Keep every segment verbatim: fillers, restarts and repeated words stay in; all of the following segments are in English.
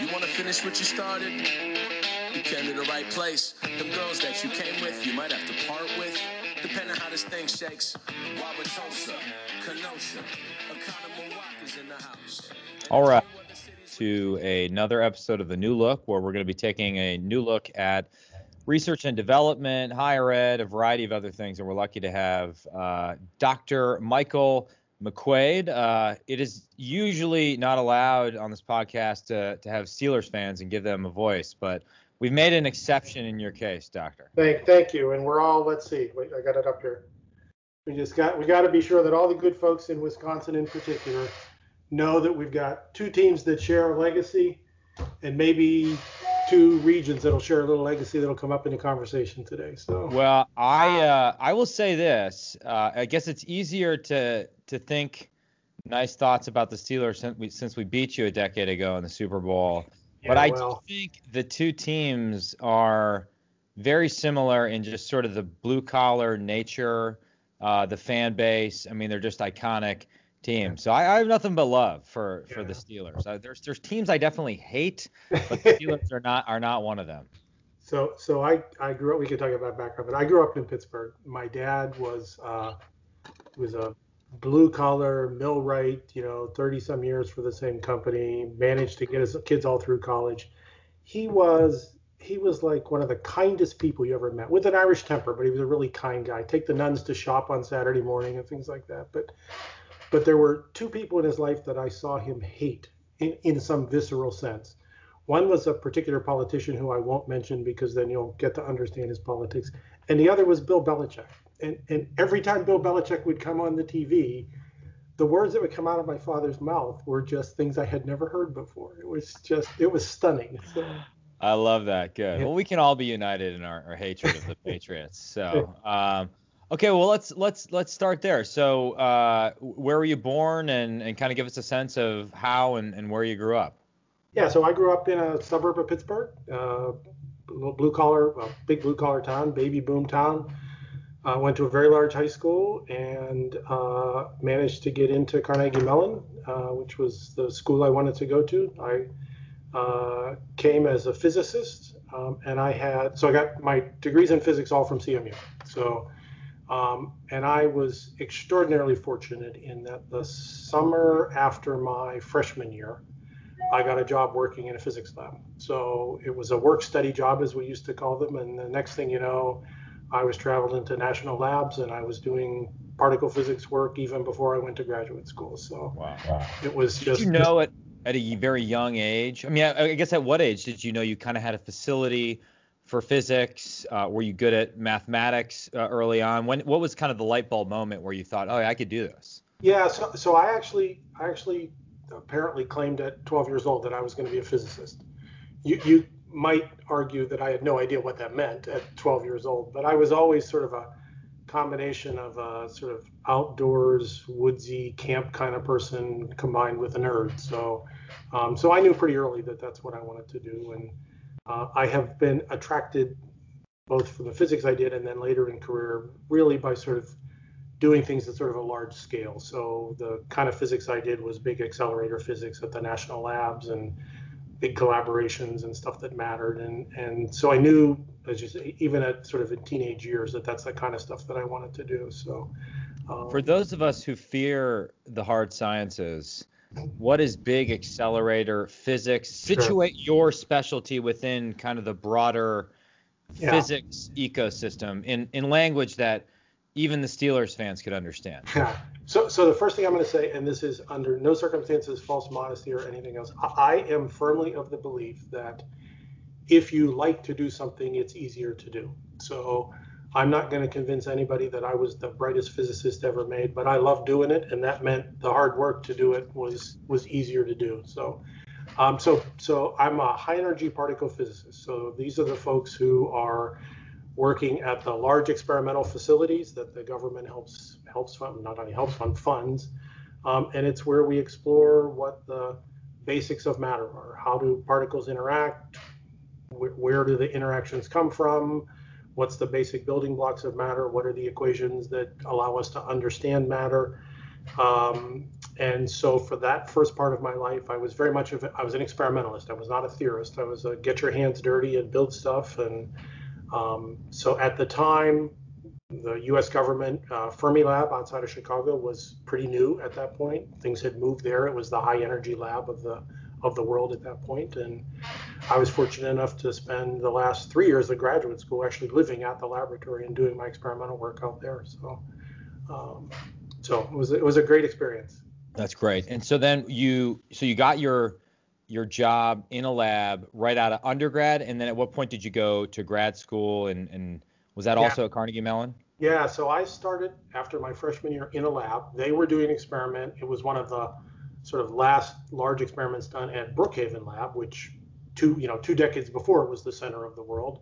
You want to finish what you started? You came to the right place. Them girls that you came with, you might have to part with. Depending on how this thing shakes. Wabatosa, Kenosha, Oconomowoca's in the house. All right, to another episode of The New Look, where we're going to be taking a new look at research and development, higher ed, a variety of other things. And we're lucky to have uh, Doctor Michael McQuade. Uh, it is usually not allowed on this podcast to, to have Steelers fans and give them a voice, but we've made an exception in your case, Doctor. Thank, thank you. And we're all, let's see, wait, I got it up here. We just got, we got to be sure that all the good folks in Wisconsin in particular know that we've got two teams that share a legacy and maybe two regions that'll share a little legacy that'll come up in the conversation today. So, well, I uh, I will say this. Uh, I guess it's easier to to think nice thoughts about the Steelers since we since we beat you a decade ago in the Super Bowl. Yeah, but I well. do think the two teams are very similar in just sort of the blue collar nature, uh, the fan base. I mean, they're just iconic teams. So I, I have nothing but love for, for yeah. the Steelers. I, there's there's teams I definitely hate, but the Steelers are not are not one of them. So so I, I grew up. We could talk about background, but I grew up in Pittsburgh. My dad was uh was a blue collar millwright. You know, thirty some years for the same company. Managed to get his kids all through college. He was he was like one of the kindest people you ever met, with an Irish temper, but he was a really kind guy. Take the nuns to shop on Saturday morning and things like that, but. But there were two people in his life that I saw him hate in, in some visceral sense. One was a particular politician who I won't mention because then you'll get to understand his politics. And the other was Bill Belichick. And, and every time Bill Belichick would come on the T V, the words that would come out of my father's mouth were just things I had never heard before. It was just, it was stunning. So. I love that. Good. Yeah. Well, we can all be united in our, our hatred of the Patriots. So, um, okay, well let's let's let's start there. So, uh, where were you born, and, and kind of give us a sense of how and, and where you grew up? Yeah, so I grew up in a suburb of Pittsburgh, uh, little blue collar, well, big blue collar town, baby boom town. I uh, went to a very large high school and uh, managed to get into Carnegie Mellon, uh, which was the school I wanted to go to. I uh, came as a physicist, um, and I had so I got my degrees in physics all from C M U. So. Um, and I was extraordinarily fortunate in that the summer after my freshman year, I got a job working in a physics lab. So it was a work-study job, as we used to call them. And the next thing you know, I was traveling to national labs, and I was doing particle physics work even before I went to graduate school. So wow, wow. It was just. Did you know at, at a very young age? I mean, I, I guess at what age did you know you kind of had a facility for physics? Uh, were you good at mathematics uh, early on? When, what was kind of the light bulb moment where you thought, oh, yeah, I could do this? Yeah, so, so I actually I actually apparently claimed at twelve years old that I was going to be a physicist. You, you might argue that I had no idea what that meant at twelve years old, but I was always sort of a combination of a sort of outdoors, woodsy, camp kind of person combined with a nerd. So, um, so I knew pretty early that that's what I wanted to do. And Uh, I have been attracted both from the physics I did and then later in career really by sort of doing things at sort of a large scale. So the kind of physics I did was big accelerator physics at the national labs and big collaborations and stuff that mattered. And, and so I knew, as you say, even at sort of in teenage years, that that's the kind of stuff that I wanted to do. So um, for those of us who fear the hard sciences, what is big accelerator physics? Situate sure. your specialty within kind of the broader yeah. physics ecosystem in, in language that even the Steelers fans could understand. Yeah. So so the first thing I'm going to say, and this is under no circumstances false modesty or anything else, I am firmly of the belief that if you like to do something, it's easier to do. So I'm not going to convince anybody that I was the brightest physicist ever made, but I loved doing it, and that meant the hard work to do it was was easier to do. So, um, so so I'm a high-energy particle physicist. So these are the folks who are working at the large experimental facilities that the government helps helps fund, not only helps fund, funds, um, and it's where we explore what the basics of matter are. How do particles interact? Wh- where do the interactions come from? What's the basic building blocks of matter? What are the equations that allow us to understand matter? Um, and so for that first part of my life, I was very much of a, I was an experimentalist. I was not a theorist. I was a get your hands dirty and build stuff. And um, so at the time, the U S government uh, Fermilab outside of Chicago was pretty new at that point. Things had moved there. It was the high energy lab of the of the world at that point. And I was fortunate enough to spend the last three years of graduate school actually living at the laboratory and doing my experimental work out there. So, um, so it was it was a great experience. That's great. And so then you so you got your your job in a lab right out of undergrad. And then at what point did you go to grad school? And and was that yeah. also at Carnegie Mellon? Yeah. So I started after my freshman year in a lab. They were doing an experiment. It was one of the sort of last large experiments done at Brookhaven Lab, which two, you know, two decades before it was the center of the world.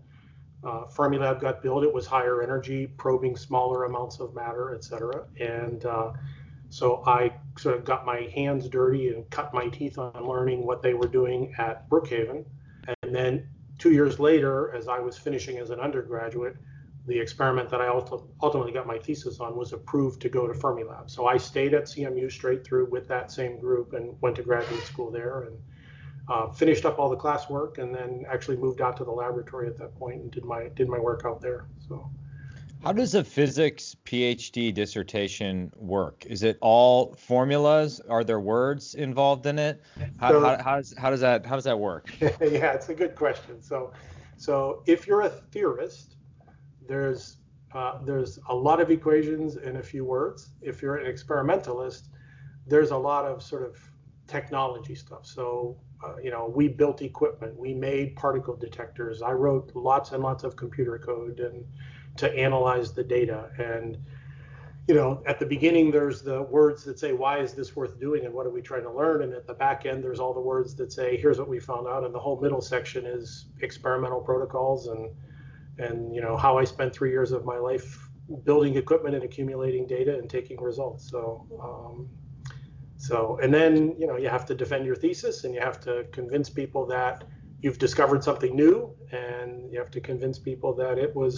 Uh, Fermilab got built. It was higher energy, probing smaller amounts of matter, et cetera. And uh, so I sort of got my hands dirty and cut my teeth on learning what they were doing at Brookhaven. And then two years later, as I was finishing as an undergraduate, the experiment that I ultimately got my thesis on was approved to go to Fermilab. So I stayed at C M U straight through with that same group and went to graduate school there and uh, finished up all the classwork and then actually moved out to the laboratory at that point and did my did my work out there. So, how does a physics PhD dissertation work? Is it all formulas? Are there words involved in it? How, so, how, how, does, how does that how does that work? Yeah, it's a good question. So, so if you're a theorist, There's uh, there's a lot of equations in a few words. If you're an experimentalist, there's a lot of sort of technology stuff. So, uh, you know, we built equipment, we made particle detectors. I wrote lots and lots of computer code and to analyze the data. And, you know, at the beginning, there's the words that say, why is this worth doing and what are we trying to learn? And at the back end, there's all the words that say, here's what we found out. And the whole middle section is experimental protocols and And, you know, how I spent three years of my life building equipment and accumulating data and taking results. So, um, so and then, you know, you have to defend your thesis and you have to convince people that you've discovered something new. And you have to convince people that it was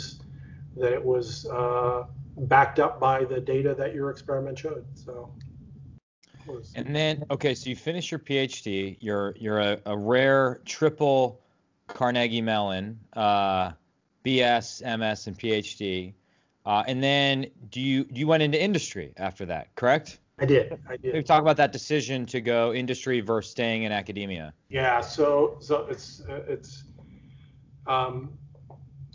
that it was uh, backed up by the data that your experiment showed. So. Was, and then, OK, so you finish your PhD. You're you're a, a rare triple Carnegie Mellon. Uh, B S, M S, and PhD, uh, and then do you you went into industry after that, correct? I did. I did. Maybe talk about that decision to go industry versus staying in academia. Yeah. So so it's uh, it's um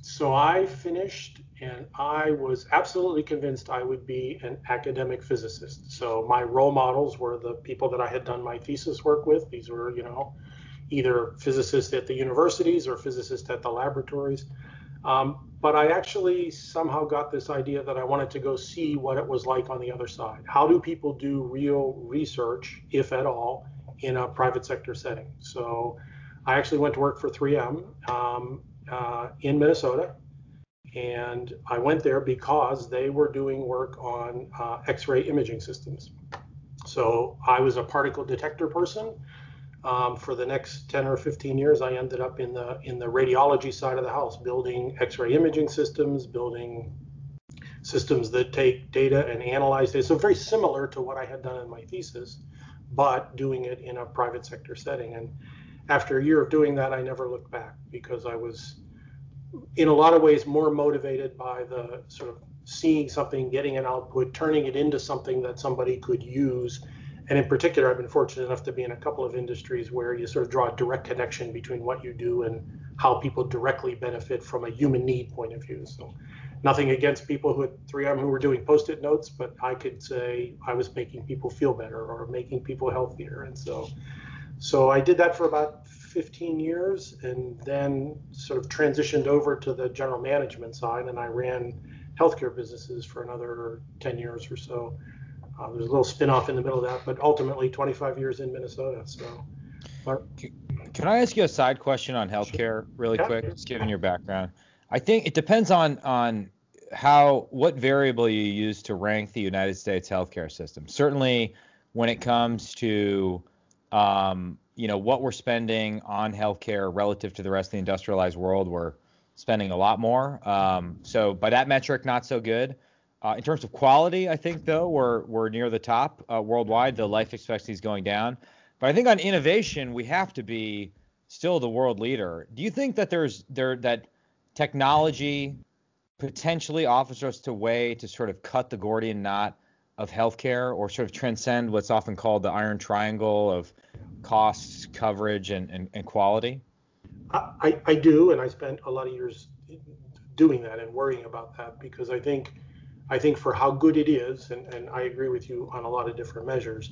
so I finished and I was absolutely convinced I would be an academic physicist. So my role models were the people that I had done my thesis work with. These were you know either physicists at the universities or physicists at the laboratories. Um, but I actually somehow got this idea that I wanted to go see what it was like on the other side. How do people do real research, if at all, in a private sector setting? So I actually went to work for three M um, uh, in Minnesota. And I went there because they were doing work on uh, X-ray imaging systems. So I was a particle detector person. Um, for the next ten or fifteen years, I ended up in the in the radiology side of the house, building X-ray imaging systems, building systems that take data and analyze it. So very similar to what I had done in my thesis, but doing it in a private sector setting. And after a year of doing that, I never looked back because I was, in a lot of ways, more motivated by the sort of seeing something, getting an output, turning it into something that somebody could use. And in particular, I've been fortunate enough to be in a couple of industries where you sort of draw a direct connection between what you do and how people directly benefit from a human need point of view. So nothing against people who at three M who were doing Post-it notes, but I could say I was making people feel better or making people healthier. And so, so I did that for about fifteen years and then sort of transitioned over to the general management side. And I ran healthcare businesses for another ten years or so. Uh, there's a little spin-off in the middle of that, but ultimately twenty-five years in Minnesota. So, Mark. Can I ask you a side question on healthcare really yeah. quick, just given your background? I think it depends on on how what variable you use to rank the United States healthcare system. Certainly, when it comes to um, you know what we're spending on healthcare relative to the rest of the industrialized world, we're spending a lot more. Um, so by that metric, not so good. Uh, in terms of quality, I think, though, we're we're near the top uh, worldwide. The life expectancy is going down. But I think on innovation, we have to be still the world leader. Do you think that there's there that technology potentially offers us a way to sort of cut the Gordian knot of healthcare, or sort of transcend what's often called the iron triangle of costs, coverage, and, and, and quality? I, I do, and I spent a lot of years doing that and worrying about that, because I think I think for how good it is, and, and I agree with you on a lot of different measures,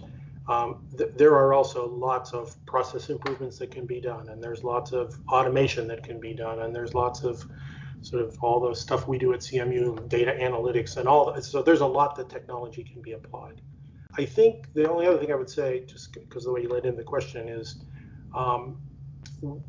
um, th- there are also lots of process improvements that can be done, and there's lots of automation that can be done, and there's lots of sort of all the stuff we do at C M U, data analytics and all that. So there's a lot that technology can be applied. I think the only other thing I would say, just because of the way you led in the question, is um,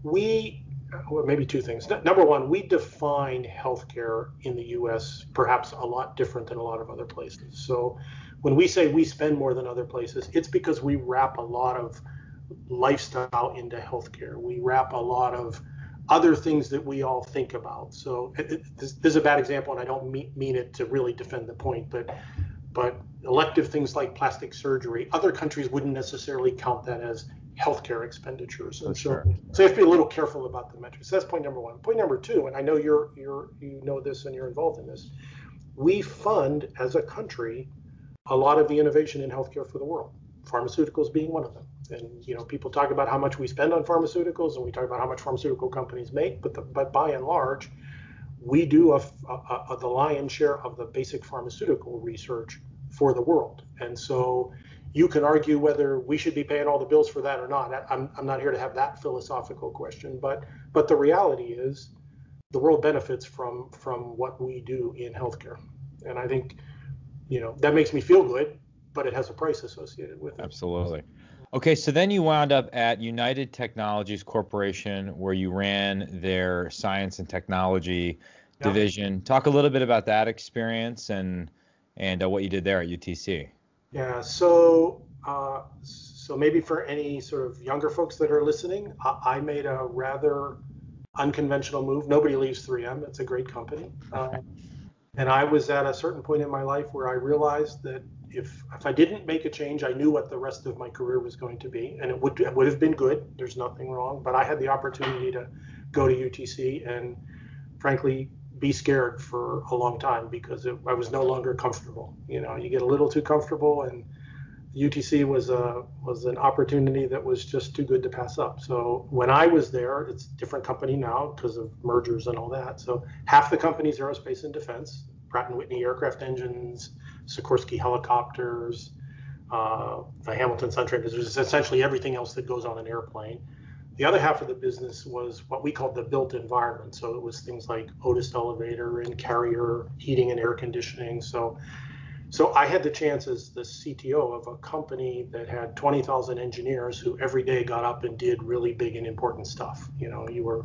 we, well, maybe two things. Number one, we define healthcare in the U S perhaps a lot different than a lot of other places. So when we say we spend more than other places, it's because we wrap a lot of lifestyle into healthcare. We wrap a lot of other things that we all think about. So it, it, this, this is a bad example, and I don't mean, mean it to really defend the point, but but elective things like plastic surgery, other countries wouldn't necessarily count that as healthcare expenditures. And so, sure. so you have to be a little careful about the metrics. That's point number one. Point number two, and I know you're you're you know this and you're involved in this. We fund as a country a lot of the innovation in healthcare for the world, pharmaceuticals being one of them. And you know, people talk about how much we spend on pharmaceuticals, and we talk about how much pharmaceutical companies make, but the, but by and large, we do a, a, a, the lion's share of the basic pharmaceutical research for the world. And so you can argue whether we should be paying all the bills for that or not. I, I'm, I'm not here to have that philosophical question, but but the reality is the world benefits from from what we do in healthcare. And I think, you know, that makes me feel good, but it has a price associated with it. Absolutely. Okay, so then you wound up at United Technologies Corporation, where you ran their science and technology yeah. division. Talk a little bit about that experience and and uh, what you did there at U T C. Yeah, so uh, so maybe for any sort of younger folks that are listening, I, I made a rather unconventional move. Nobody leaves three M; it's a great company. Uh, and I was at a certain point in my life where I realized that If, if I didn't make a change, I knew what the rest of my career was going to be, and it would it would have been good. There's nothing wrong, but I had the opportunity to go to U T C and, frankly, be scared for a long time because it, I was no longer comfortable. You know, you get a little too comfortable, and U T C was a was an opportunity that was just too good to pass up. So when I was there, it's a different company now because of mergers and all that. So half the company's aerospace and defense. Pratt and Whitney aircraft engines, Sikorsky helicopters, uh, the Hamilton Sun Train. There's essentially everything else that goes on an airplane. The other half of the business was what we called the built environment. So it was things like Otis Elevator and Carrier, heating and air conditioning. So, so I had the chance as the C T O of a company that had twenty thousand engineers who every day got up and did really big and important stuff. You know, you were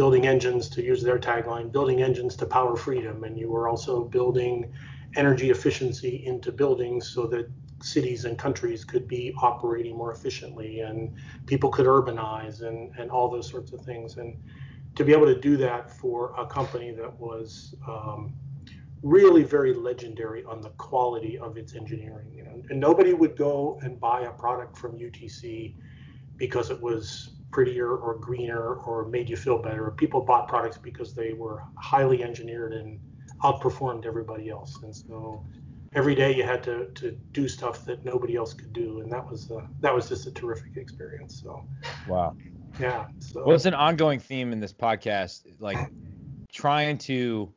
building engines, to use their tagline, building engines to power freedom. And you were also building energy efficiency into buildings so that cities and countries could be operating more efficiently and people could urbanize and, and all those sorts of things. And to be able to do that for a company that was um, really very legendary on the quality of its engineering. You know? And nobody would go and buy a product from U T C because it was prettier or greener or made you feel better. People bought products because they were highly engineered and outperformed everybody else. And so every day you had to to do stuff that nobody else could do. And that was uh, that was just a terrific experience. So wow. Yeah. So. Well, it's an ongoing theme in this podcast, like trying to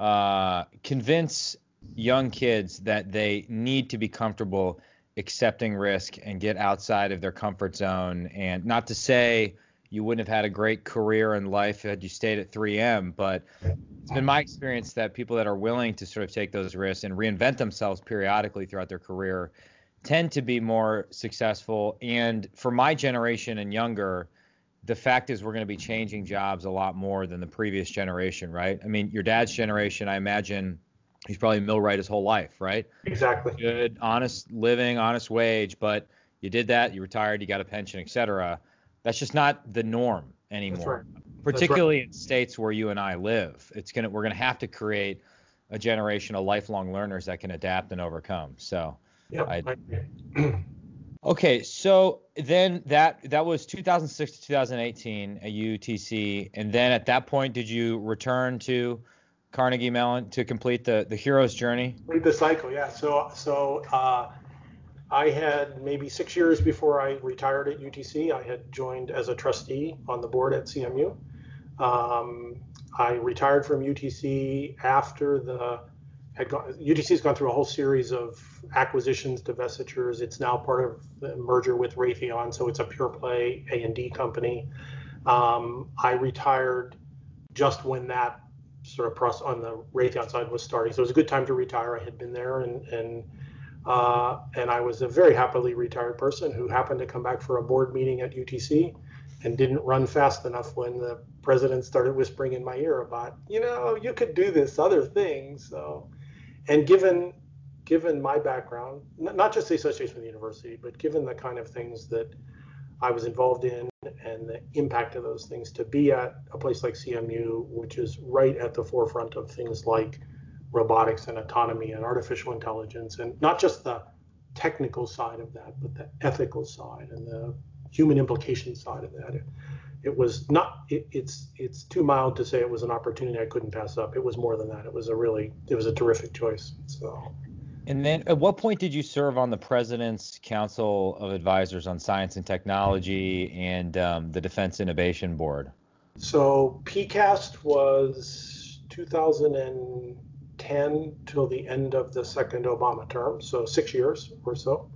uh, convince young kids that they need to be comfortable accepting risk and get outside of their comfort zone. And not to say you wouldn't have had a great career in life had you stayed at three M, but it's been my experience that people that are willing to sort of take those risks and reinvent themselves periodically throughout their career tend to be more successful. And for my generation and younger, the fact is we're going to be changing jobs a lot more than the previous generation, right? I mean, your dad's generation, I imagine, he's probably a millwright his whole life, right? Exactly. Good, honest living, honest wage, but you did that, you retired, you got a pension, et cetera. That's just not the norm anymore. That's right. Particularly That's right. in states where you and I live. It's gonna we're gonna have to create a generation of lifelong learners that can adapt and overcome. So yeah, I, I agree. Okay, so then that that was two thousand six to two thousand eighteen at U T C, and then at that point, did you return to Carnegie Mellon to complete the the hero's journey? Complete the cycle, yeah. So so uh, I had maybe six years before I retired at U T C. I had joined as a trustee on the board at C M U. Um, I retired from U T C after the had gone, U T C has gone through a whole series of acquisitions, divestitures. It's now part of the merger with Raytheon, so it's a pure play A and D company. Um, I retired just when that sort of process on the Raytheon side was starting, so it was a good time to retire. I had been there, and and uh, and I was a very happily retired person who happened to come back for a board meeting at U T C. And didn't run fast enough when the president started whispering in my ear about, you know, you could do this other thing. So, and given given my background, not just the association with the university, but given the kind of things that I was involved in and the impact of those things, to be at a place like C M U, which is right at the forefront of things like robotics and autonomy and artificial intelligence, and not just the technical side of that, but the ethical side and the human implication side of that. It, it was not, it, it's it's too mild to say it was an opportunity I couldn't pass up. It was more than that. It was a really, it was a terrific choice. So. And then at what point did you serve on the President's Council of Advisors on Science and Technology and um, the Defense Innovation Board? So P CAST was two thousand ten till the end of the second Obama term, so six years or so.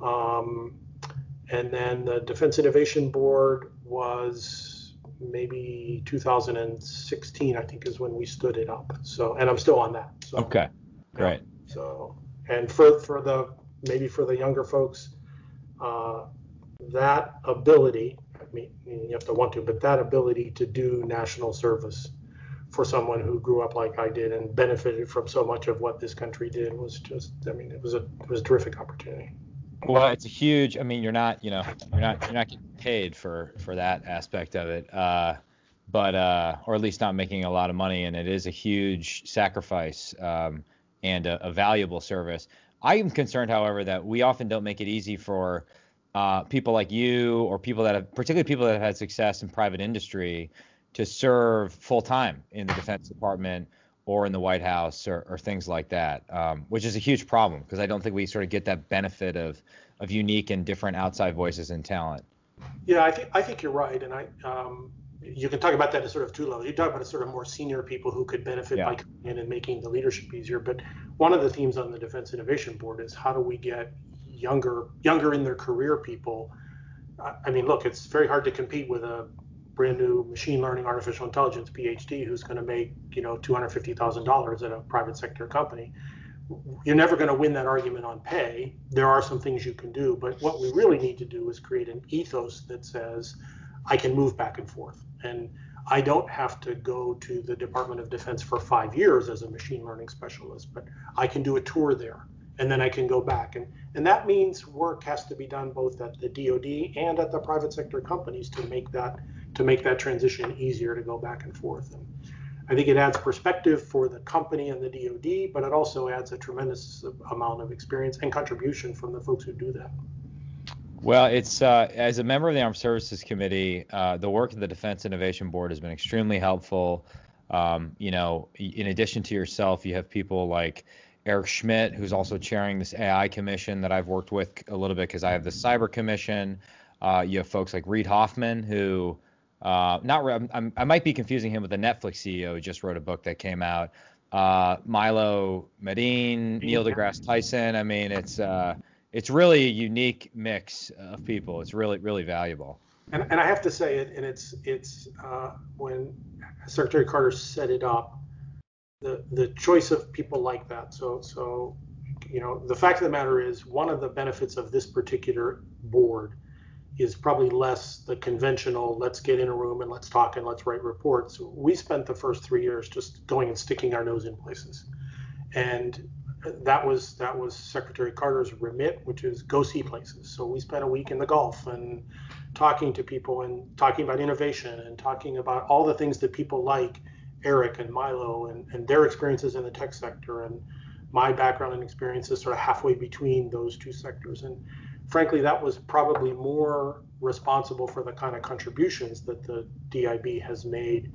Um, And then the Defense Innovation Board was maybe two thousand sixteen, I think, is when we stood it up. So, and I'm still on that. So, okay, great. Yeah, so, and for for the maybe for the younger folks, uh, that ability, I mean, you have to want to, but that ability to do national service for someone who grew up like I did and benefited from so much of what this country did was just, I mean, it was a it was a terrific opportunity. Well, it's a huge, I mean, you're not, you know, you're not, you're not getting paid for, for that aspect of it, uh, but, uh, or at least not making a lot of money. And it is a huge sacrifice um, and a, a valuable service. I am concerned, however, that we often don't make it easy for uh, people like you or people that have, particularly people that have had success in private industry, to serve full time in the Defense Department or in the White House, or, or things like that, um, which is a huge problem because I don't think we sort of get that benefit of of unique and different outside voices and talent. Yeah, I think I think you're right, and I um, you can talk about that at sort of two levels. You talk about a sort of more senior people who could benefit yeah. by coming in and making the leadership easier. But one of the themes on the Defense Innovation Board is how do we get younger younger in their career people. I, I mean, look, it's very hard to compete with a brand new machine learning, artificial intelligence PhD who's going to make, you know, two hundred fifty thousand dollars at a private sector company. You're never going to win that argument on pay. There are some things you can do, but what we really need to do is create an ethos that says, I can move back and forth. And I don't have to go to the Department of Defense for five years as a machine learning specialist, but I can do a tour there and then I can go back. And, and that means work has to be done both at the D O D and at the private sector companies to make that to make that transition easier to go back and forth. And I think it adds perspective for the company and the D O D, but it also adds a tremendous amount of experience and contribution from the folks who do that. Well, it's uh, as a member of the Armed Services Committee, uh, the work of the Defense Innovation Board has been extremely helpful. Um, you know, in addition to yourself, you have people like Eric Schmidt, who's also chairing this A I commission that I've worked with a little bit because I have the cyber commission. Uh, you have folks like Reed Hoffman, who Uh, not I'm, I might be confusing him with the Netflix C E O who just wrote a book that came out. Uh, Milo Medine, Neil deGrasse Tyson. I mean, it's uh, it's really a unique mix of people. It's really really valuable. And, and I have to say it, and it's it's uh, when Secretary Carter set it up, the the choice of people like that. So so, you know, the fact of the matter is one of the benefits of this particular board is probably less the conventional, let's get in a room and let's talk and let's write reports. We spent the first three years just going and sticking our nose in places. And that was that was Secretary Carter's remit, which is go see places. So we spent a week in the Gulf and talking to people and talking about innovation and talking about all the things that people like Eric and Milo and, and their experiences in the tech sector, and my background and experience is sort of halfway between those two sectors. And frankly, that was probably more responsible for the kind of contributions that the D I B has made,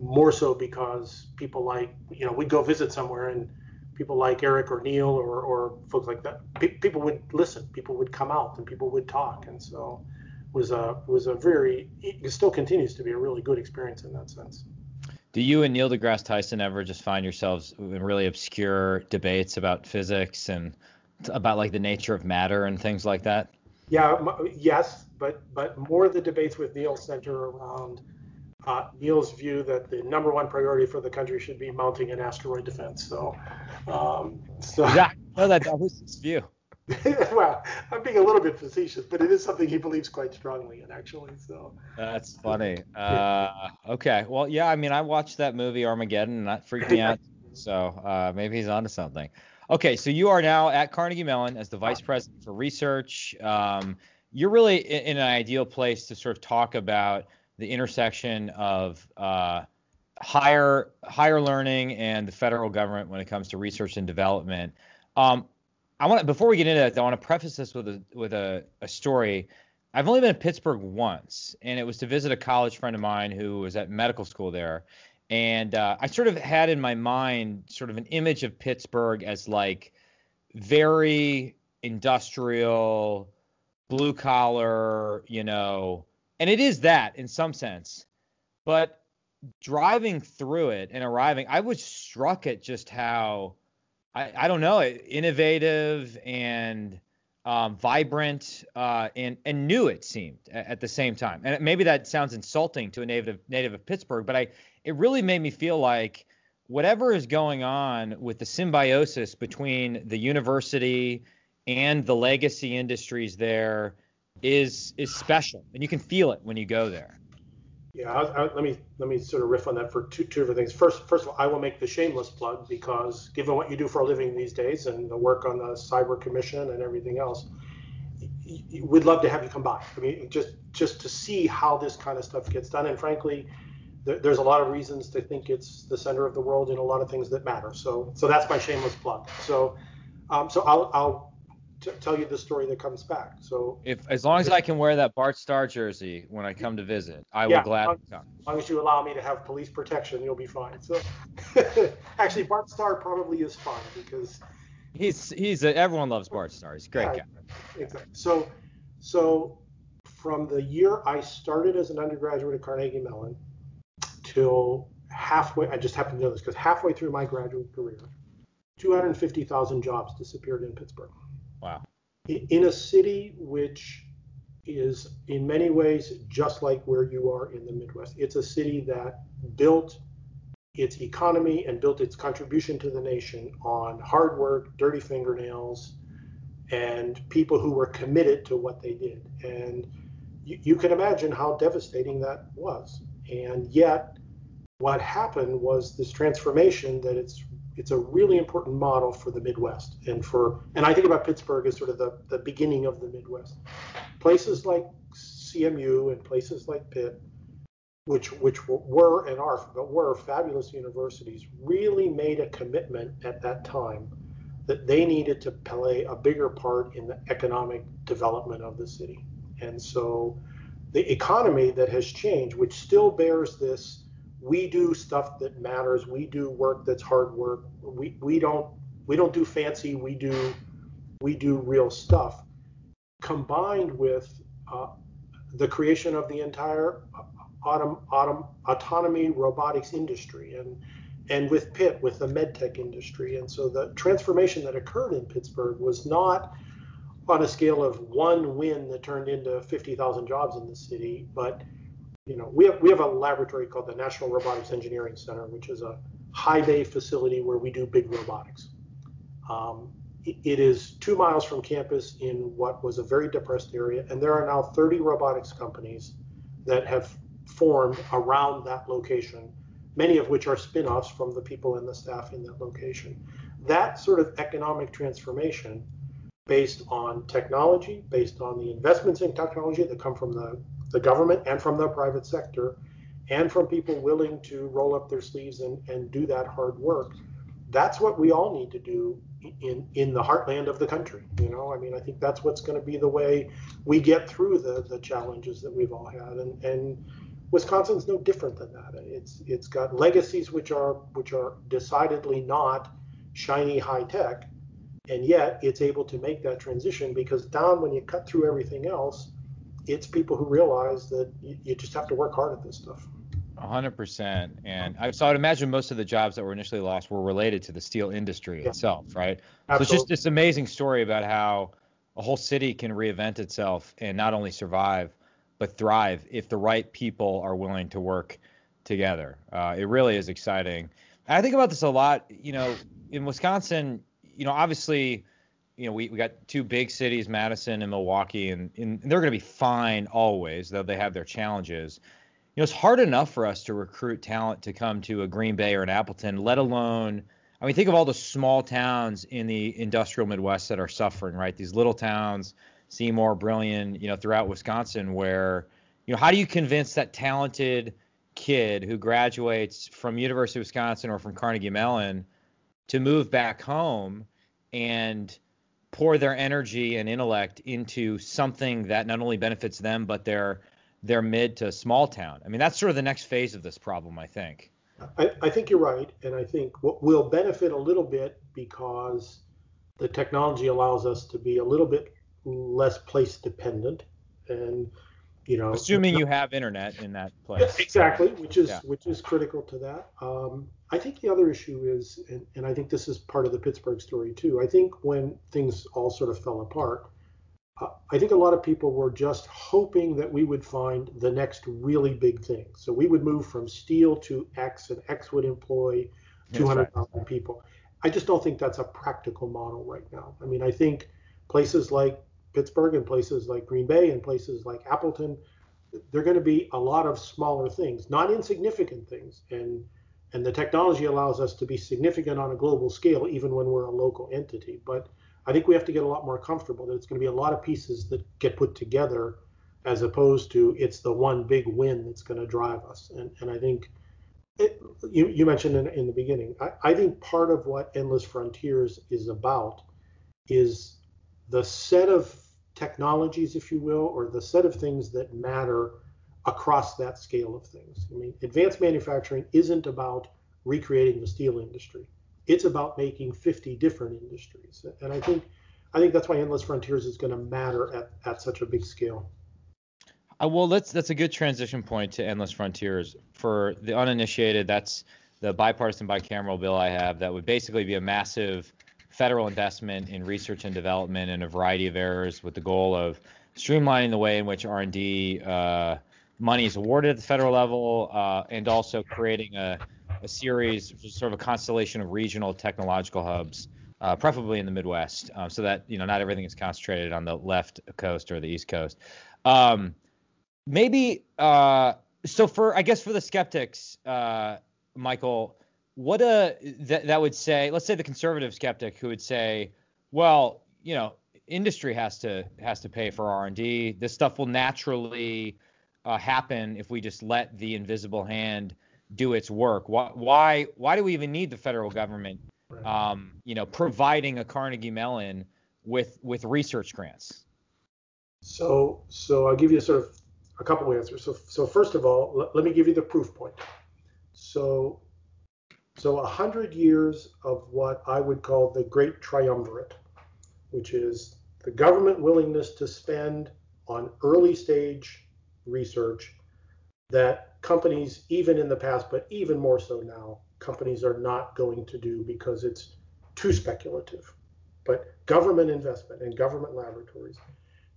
more so because people like, you know, we'd go visit somewhere and people like Eric or Neil or, or folks like that, pe people would listen, people would come out and people would talk. And so it was a, it was a very, it still continues to be a really good experience in that sense. Do you and Neil deGrasse Tyson ever just find yourselves in really obscure debates about physics and about like the nature of matter and things like that? Yeah, yes, but but more of the debates with Neil center around uh, Neil's view that the number one priority for the country should be mounting an asteroid defense. So, um, so yeah, no, that, that was his view. Well, I'm being a little bit facetious, but it is something he believes quite strongly in, actually. So that's funny. Uh, okay. Well, yeah, I mean, I watched that movie Armageddon, and that freaked me out. So uh, maybe he's onto something. Okay, so you are now at Carnegie Mellon as the vice president for research. Um, you're really in, in an ideal place to sort of talk about the intersection of uh, higher higher learning and the federal government when it comes to research and development. Um, I want to, before we get into that, I want to preface this with a with a, a story. I've only been in Pittsburgh once, and it was to visit a college friend of mine who was at medical school there. And uh, I sort of had in my mind sort of an image of Pittsburgh as like very industrial, blue collar, you know, and it is that in some sense. But driving through it and arriving, I was struck at just how I, I don't know, innovative and um, vibrant uh, and, and new it seemed at, at the same time. And maybe that sounds insulting to a native, native of Pittsburgh, but I it really made me feel like whatever is going on with the symbiosis between the university and the legacy industries there is is special, and you can feel it when you go there. Yeah, I, I, let me let me sort of riff on that for two two different things. First, first of all, I will make the shameless plug, because given what you do for a living these days and the work on the cyber commission and everything else, we'd love to have you come by. I mean, just just to see how this kind of stuff gets done. And frankly, there, there's a lot of reasons to think it's the center of the world in a lot of things that matter. So so that's my shameless plug. So um, so I'll I'll. To tell you the story that comes back. So if as long as if, I can wear that Bart Starr jersey when I come to visit, I yeah, will gladly come. As long as you allow me to have police protection, you'll be fine. So actually, Bart Starr probably is fine, because he's he's a, everyone loves Bart Starr. He's a great yeah, guy. Exactly. So so from the year I started as an undergraduate at Carnegie Mellon till halfway, I just happened to know this because halfway through my graduate career, two hundred fifty thousand jobs disappeared in Pittsburgh. Wow. In a city which is in many ways just like where you are in the Midwest. It's a city that built its economy and built its contribution to the nation on hard work, dirty fingernails, and people who were committed to what they did. And you, you can imagine how devastating that was. And yet what happened was this transformation that it's It's a really important model for the Midwest, and for, and I think about Pittsburgh as sort of the, the beginning of the Midwest. Places like C M U and places like Pitt, which which were and are, but were fabulous universities, really made a commitment at that time that they needed to play a bigger part in the economic development of the city. And so the economy that has changed, which still bears this, we do stuff that matters. We do work that's hard work. We we don't we don't do fancy. We do we do real stuff. Combined with uh, the creation of the entire autom, autom, autonomy robotics industry, and and with Pitt with the medtech industry, and so the transformation that occurred in Pittsburgh was not on a scale of one win that turned into fifty thousand jobs in the city, but you know, we have we have a laboratory called the National Robotics Engineering Center, which is a high bay facility where we do big robotics. Um, it, it is two miles from campus in what was a very depressed area, and there are now thirty robotics companies that have formed around that location, many of which are spin-offs from the people and the staff in that location. That sort of economic transformation based on technology, based on the investments in technology that come from the the government and from the private sector, and from people willing to roll up their sleeves and, and do that hard work. That's what we all need to do in, in the heartland of the country. You know, I mean, I think that's what's going to be the way we get through the, the challenges that we've all had. And, and Wisconsin's no different than that. It's it's got legacies which are which are decidedly not shiny high tech, and yet it's able to make that transition because down when you cut through everything else, it's people who realize that you, you just have to work hard at this stuff. one hundred percent. And I, so I would imagine most of the jobs that were initially lost were related to the steel industry yeah. itself, right? Absolutely. So it's just this amazing story about how a whole city can reinvent itself and not only survive, but thrive if the right people are willing to work together. Uh, it really is exciting. I think about this a lot, you know, in Wisconsin, you know, obviously, you know, we, we got two big cities, Madison and Milwaukee, and, and they're going to be fine always, though they have their challenges. You know, it's hard enough for us to recruit talent to come to a Green Bay or an Appleton, let alone, I mean, think of all the small towns in the industrial Midwest that are suffering, right? These little towns, Seymour, Brilliant, you know, throughout Wisconsin, where, you know, how do you convince that talented kid who graduates from University of Wisconsin or from Carnegie Mellon to move back home and pour their energy and intellect into something that not only benefits them, but their their mid to small town? I mean, that's sort of the next phase of this problem, I think. I, I think you're right. And I think what we'll benefit a little bit because the technology allows us to be a little bit less place dependent, and you know, assuming you have internet in that place, exactly, which is yeah. which is critical to that. Um, I think the other issue is, and, and I think this is part of the Pittsburgh story too. I think when things all sort of fell apart, uh, I think a lot of people were just hoping that we would find the next really big thing. So we would move from steel to X, and X would employ two hundred thousand right. people. I just don't think that's a practical model right now. I mean, I think places like Pittsburgh and places like Green Bay and places like Appleton, they're going to be a lot of smaller things, not insignificant things. And and the technology allows us to be significant on a global scale, even when we're a local entity. But I think we have to get a lot more comfortable that it's going to be a lot of pieces that get put together, as opposed to it's the one big win that's going to drive us. And and I think it, you, you mentioned in, in the beginning, I, I think part of what Endless Frontiers is about is the set of technologies, if you will, or the set of things that matter across that scale of things. I mean, advanced manufacturing isn't about recreating the steel industry. It's about making fifty different industries. And I think I think that's why Endless Frontiers is going to matter at, at such a big scale. Uh, well, let's, that's a good transition point to Endless Frontiers. For the uninitiated, that's the bipartisan bicameral bill I have that would basically be a massive federal investment in research and development in a variety of areas with the goal of streamlining the way in which R and D uh, money is awarded at the federal level, uh, and also creating a, a series, sort of a constellation of regional technological hubs, uh, preferably in the Midwest, uh, so that, you know, not everything is concentrated on the left coast or the East Coast. Um, maybe, uh, so for, I guess for the skeptics, uh, Michael, What a that, that would say, let's say the conservative skeptic who would say, well, you know, industry has to has to pay for R and D. This stuff will naturally uh, happen if we just let the invisible hand do its work. Why why why do we even need the federal government, um, you know, providing a Carnegie Mellon with with research grants? So so I'll give you sort of a couple of answers. So so first of all, let, let me give you the proof point. So. So a hundred years of what I would call the great triumvirate, which is the government willingness to spend on early stage research that companies, even in the past, but even more so now, companies are not going to do because it's too speculative. But government investment and government laboratories,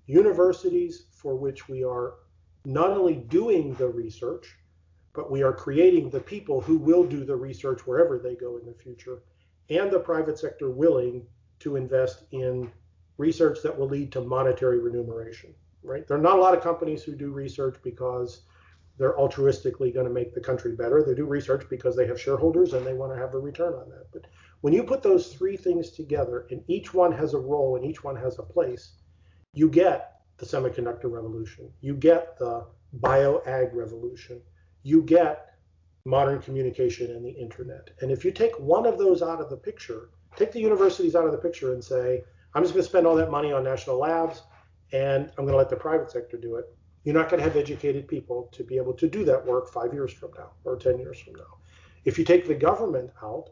universities for which we are not only doing the research, but we are creating the people who will do the research wherever they go in the future, and the private sector willing to invest in research that will lead to monetary remuneration, right? There are not a lot of companies who do research because they're altruistically going to make the country better. They do research because they have shareholders and they want to have a return on that. But when you put those three things together, and each one has a role and each one has a place, you get the semiconductor revolution. You get the bio-ag revolution. you get modern communication and the internet. And if you take one of those out of the picture, take the universities out of the picture and say, I'm just going to spend all that money on national labs and I'm going to let the private sector do it, you're not going to have educated people to be able to do that work five years from now or ten years from now. If you take the government out,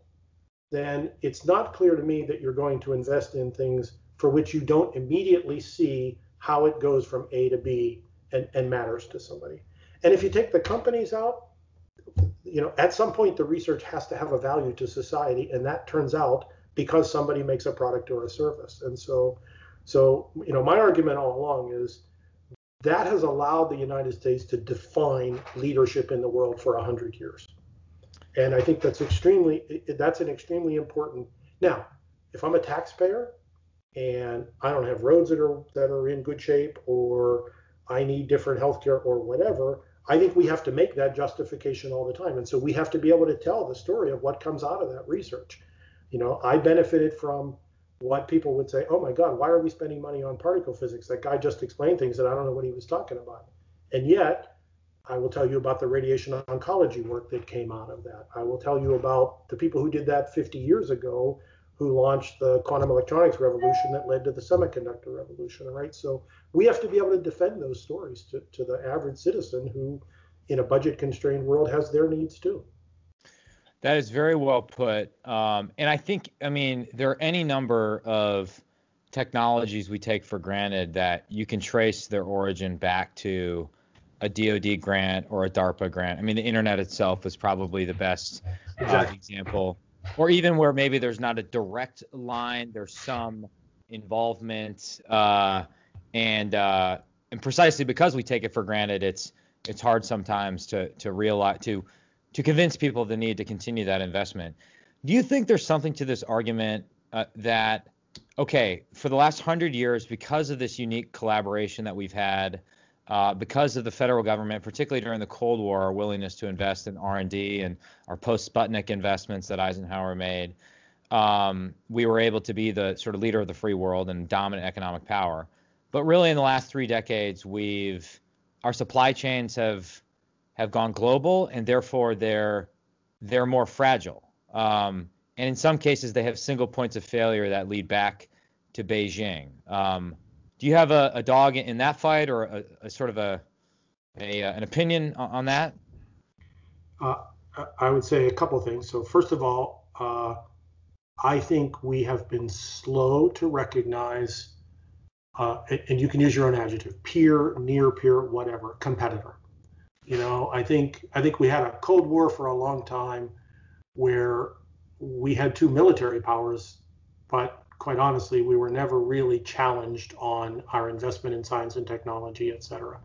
then it's not clear to me that you're going to invest in things for which you don't immediately see how it goes from A to B and, and matters to somebody. And if you take the companies out, you know, at some point the research has to have a value to society, and that turns out because somebody makes a product or a service. And so, so you know, my argument all along is that has allowed the United States to define leadership in the world for one hundred years. And I think that's extremely, that's an extremely important. Now, if I'm a taxpayer and I don't have roads that are that are in good shape, or I need different healthcare or whatever, I think we have to make that justification all the time. And so we have to be able to tell the story of what comes out of that research. You know, I benefited from what people would say, oh my God, why are we spending money on particle physics? That guy just explained things that I don't know what he was talking about. And yet, I will tell you about the radiation oncology work that came out of that. I will tell you about the people who did that fifty years ago, who launched the quantum electronics revolution that led to the semiconductor revolution, right? So we have to be able to defend those stories to, to the average citizen who, in a budget-constrained world, has their needs too. That is very well put. Um, and I think, I mean, there are any number of technologies we take for granted that you can trace their origin back to a D O D grant or a DARPA grant. I mean, the internet itself was probably the best uh, example. Or even where maybe there's not a direct line, there's some involvement, uh, and uh, and precisely because we take it for granted, it's it's hard sometimes to to realize to to convince people of the need to continue that investment. Do you think there's something to this argument uh, that, okay, for the last hundred years, because of this unique collaboration that we've had, Uh, because of the federal government, particularly during the Cold War, our willingness to invest in R and D and our post-Sputnik investments that Eisenhower made, um, we were able to be the sort of leader of the free world and dominant economic power. But really, in the last three decades, we've our supply chains have have gone global, and therefore they're they're more fragile. Um, and in some cases, they have single points of failure that lead back to Beijing. Um, Do you have a, a dog in that fight, or a, a sort of a, a an opinion on that? Uh, I would say a couple of things. So first of all, uh, I think we have been slow to recognize, uh, and you can use your own adjective, peer, near peer, whatever, competitor. You know, I think I think we had a Cold War for a long time where we had two military powers, but quite honestly, we were never really challenged on our investment in science and technology, et cetera.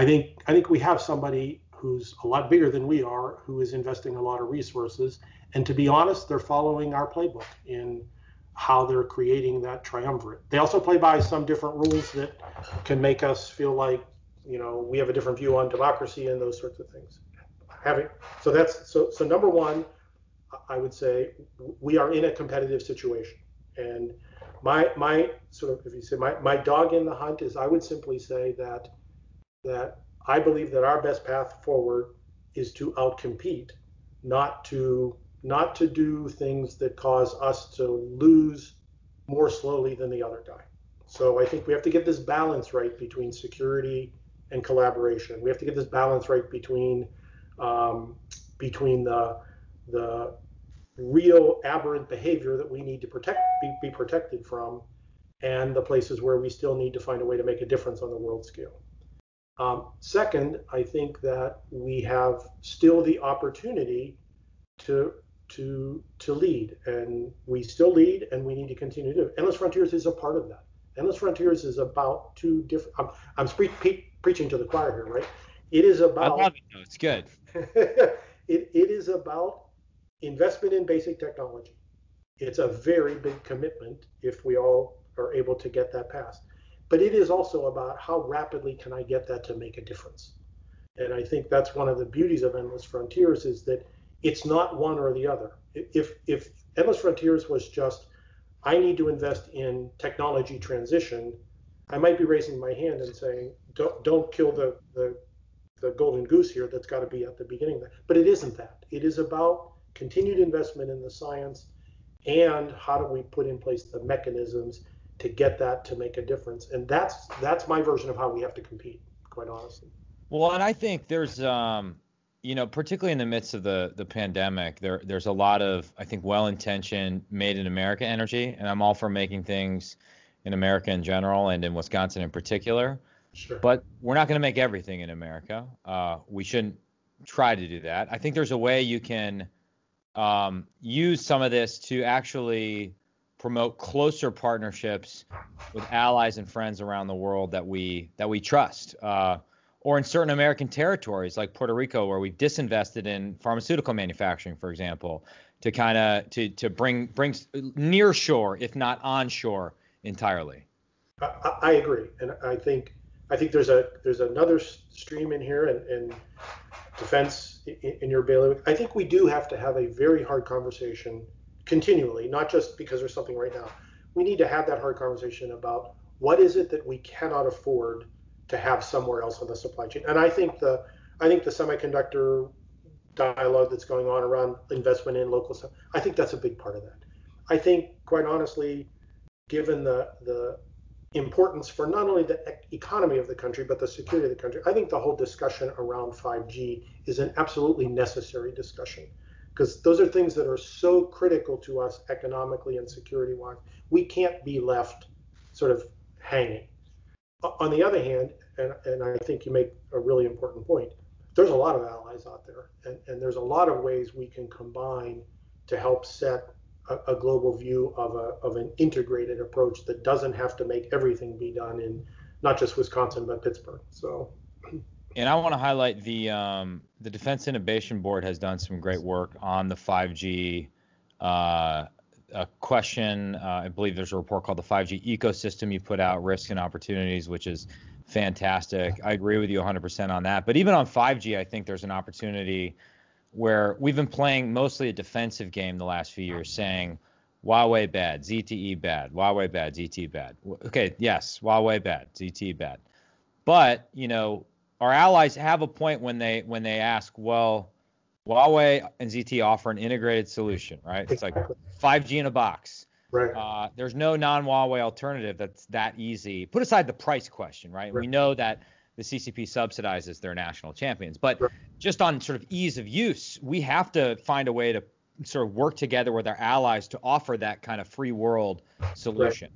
I think, I think we have somebody who's a lot bigger than we are, who is investing a lot of resources. And to be honest, they're following our playbook in how they're creating that triumvirate. They also play by some different rules that can make us feel like, you know, we have a different view on democracy and those sorts of things. Having, so that's, so, so number one, I would say we are in a competitive situation. And my my sort of, if you say my, my dog in the hunt is, I would simply say that that I believe that our best path forward is to outcompete, not to not to do things that cause us to lose more slowly than the other guy. So I think we have to get this balance right between security and collaboration. We have to get this balance right between um, between the the. real aberrant behavior that we need to protect, be, be protected from, and the places where we still need to find a way to make a difference on the world scale. Um, second, I think that we have still the opportunity to to to lead, and we still lead, and we need to continue to do it. Endless Frontiers is a part of that. Endless Frontiers is about two different. I'm, I'm pre- pre- preaching to the choir here, right? It is about. I love it. No, it's good. it it is about. Investment in basic technology. It's a very big commitment if we all are able to get that passed. But it is also about how rapidly can I get that to make a difference. And I think that's one of the beauties of Endless Frontiers is that it's not one or the other. If if Endless Frontiers was just, I need to invest in technology transition, I might be raising my hand and saying, don't, don't kill the, the the golden goose here that's got to be at the beginning of that. But it isn't that. It is about continued investment in the science and how do we put in place the mechanisms to get that to make a difference. And that's that's my version of how we have to compete, quite honestly. Well, and I think there's, um, you know, particularly in the midst of the, the pandemic, there there's a lot of, I think, well-intentioned made in America energy. And I'm all for making things in America in general and in Wisconsin in particular. Sure. But we're not going to make everything in America. Uh, we shouldn't try to do that. I think there's a way you can um, use some of this to actually promote closer partnerships with allies and friends around the world that we that we trust, uh, or in certain American territories like Puerto Rico, where we've disinvested in pharmaceutical manufacturing, for example, to kind of to to bring bring near shore, if not onshore, entirely. I, I agree, and I think. I think there's a there's another stream in here and, and defense in, in your bailiwick. I think we do have to have a very hard conversation continually, not just because there's something right now. We need to have that hard conversation about what is it that we cannot afford to have somewhere else on the supply chain. And I think the I think the semiconductor dialogue that's going on around investment in local stuff, I think that's a big part of that. I think, quite honestly, given the the importance for not only the economy of the country, but the security of the country. I think the whole discussion around five G is an absolutely necessary discussion because those are things that are so critical to us economically and security-wise. We can't be left sort of hanging. On the other hand, and, and I think you make a really important point, there's a lot of allies out there, and, and there's a lot of ways we can combine to help set a global view of a of an integrated approach that doesn't have to make everything be done in not just Wisconsin but Pittsburgh. So, and I want to highlight the um, the Defense Innovation Board has done some great work on the five G uh, a question. Uh, I believe there's a report called the five G Ecosystem you put out, Risks and Opportunities, which is fantastic. I agree with you one hundred percent on that. But even on five G, I think there's an opportunity where we've been playing mostly a defensive game the last few years, saying Huawei bad, Z T E bad, Huawei bad, Z T E bad. Okay, yes, Huawei bad, Z T E bad. But, you know, our allies have a point when they when they ask, well, Huawei and Z T E offer an integrated solution, right? It's like five G in a box. Right. Uh, there's no non-Huawei alternative that's that easy. Put aside the price question, right? right. We know that the C C P subsidizes their national champions. But just on sort of ease of use, we have to find a way to sort of work together with our allies to offer that kind of free world solution.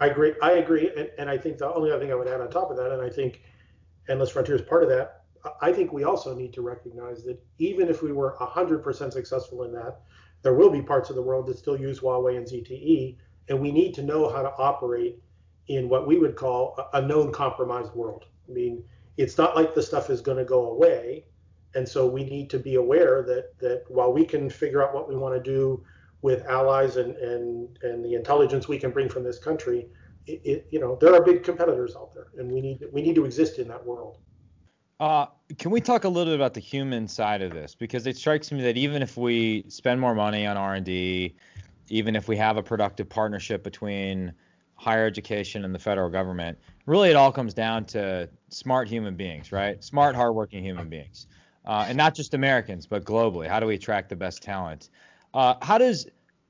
Right. I agree. I agree. And, and I think the only other thing I would add on top of that, and I think Endless Frontier is part of that, I think we also need to recognize that even if we were one hundred percent successful in that, there will be parts of the world that still use Huawei and Z T E, and we need to know how to operate in what we would call a, a known compromised world. I mean, it's not like the stuff is going to go away. And so we need to be aware that that while we can figure out what we want to do with allies and and, and the intelligence we can bring from this country, it, it, you know, there are big competitors out there, and we need we need to exist in that world. Uh, can we talk a little bit about the human side of this? Because it strikes me that even if we spend more money on R and D, even if we have a productive partnership between higher education and the federal government, really it all comes down to smart human beings, right? Smart, hardworking human beings. Uh, and not just Americans, but globally. How do we attract the best talent? Uh, how does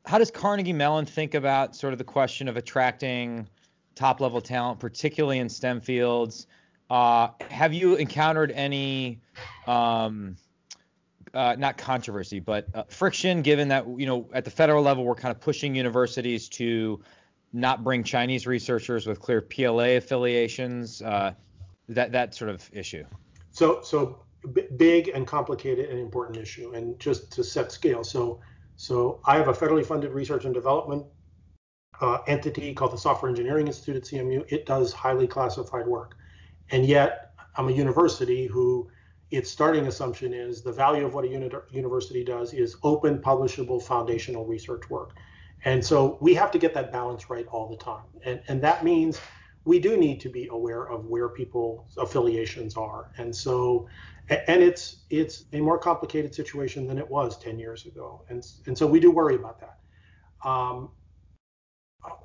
how does Carnegie Mellon think about sort of the question of attracting top-level talent, particularly in STEM fields? Uh, have you encountered any, um, uh, not controversy, but uh, friction, given that, you know, at the federal level, we're kind of pushing universities to not bring Chinese researchers with clear P L A affiliations, uh, that that sort of issue? So, so b- big and complicated and important issue. And just to set scale, so so I have a federally funded research and development uh, entity called the Software Engineering Institute at C M U. It does highly classified work, and yet I'm a university who its starting assumption is the value of what a uni- university does is open, publishable, foundational research work. And so we have to get that balance right all the time. And, and that means we do need to be aware of where people's affiliations are. And so, and it's it's a more complicated situation than it was ten years ago. And, and so we do worry about that. Um,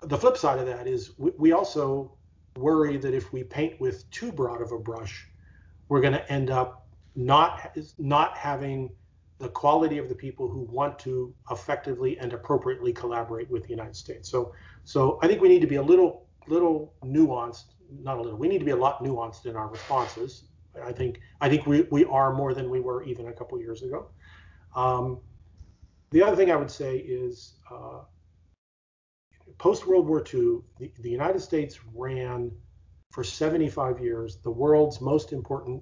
the flip side of that is we, we also worry that if we paint with too broad of a brush, we're going to end up not not having the quality of the people who want to effectively and appropriately collaborate with the United States. So, so I think we need to be a little, little nuanced, not a little, we need to be a lot nuanced in our responses. I think, I think we, we are more than we were even a couple of years ago. Um, the other thing I would say is uh, post-World War Two, the, the United States ran for seventy-five years the world's most important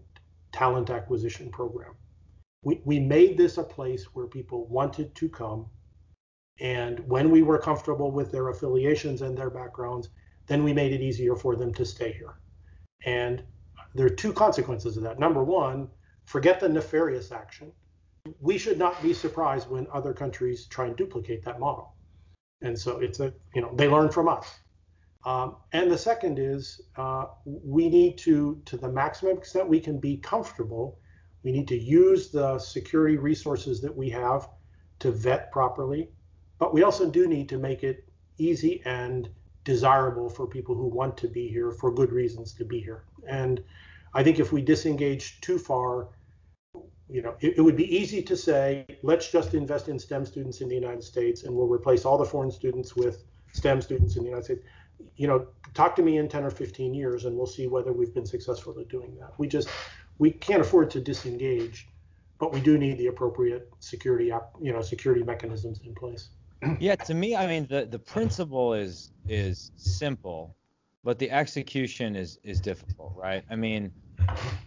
talent acquisition program. We, we made this a place where people wanted to come, and when we were comfortable with their affiliations and their backgrounds, then we made it easier for them to stay here. And there are two consequences of that. Number one, forget the nefarious action. We should not be surprised when other countries try and duplicate that model. And so it's a, you know, they learn from us. Um, and the second is uh, we need to, to the maximum extent we can be comfortable, we need to use the security resources that we have to vet properly, but we also do need to make it easy and desirable for people who want to be here for good reasons to be here. And I think if we disengage too far, you know, it, it would be easy to say, let's just invest in STEM students in the United States and we'll replace all the foreign students with STEM students in the United States. You know, talk to me in ten or fifteen years and we'll see whether we've been successful at doing that. We just, we can't afford to disengage, but we do need the appropriate security, you know, security mechanisms in place. Yeah, to me, I mean, the, the principle is is simple, but the execution is is difficult, right? I mean,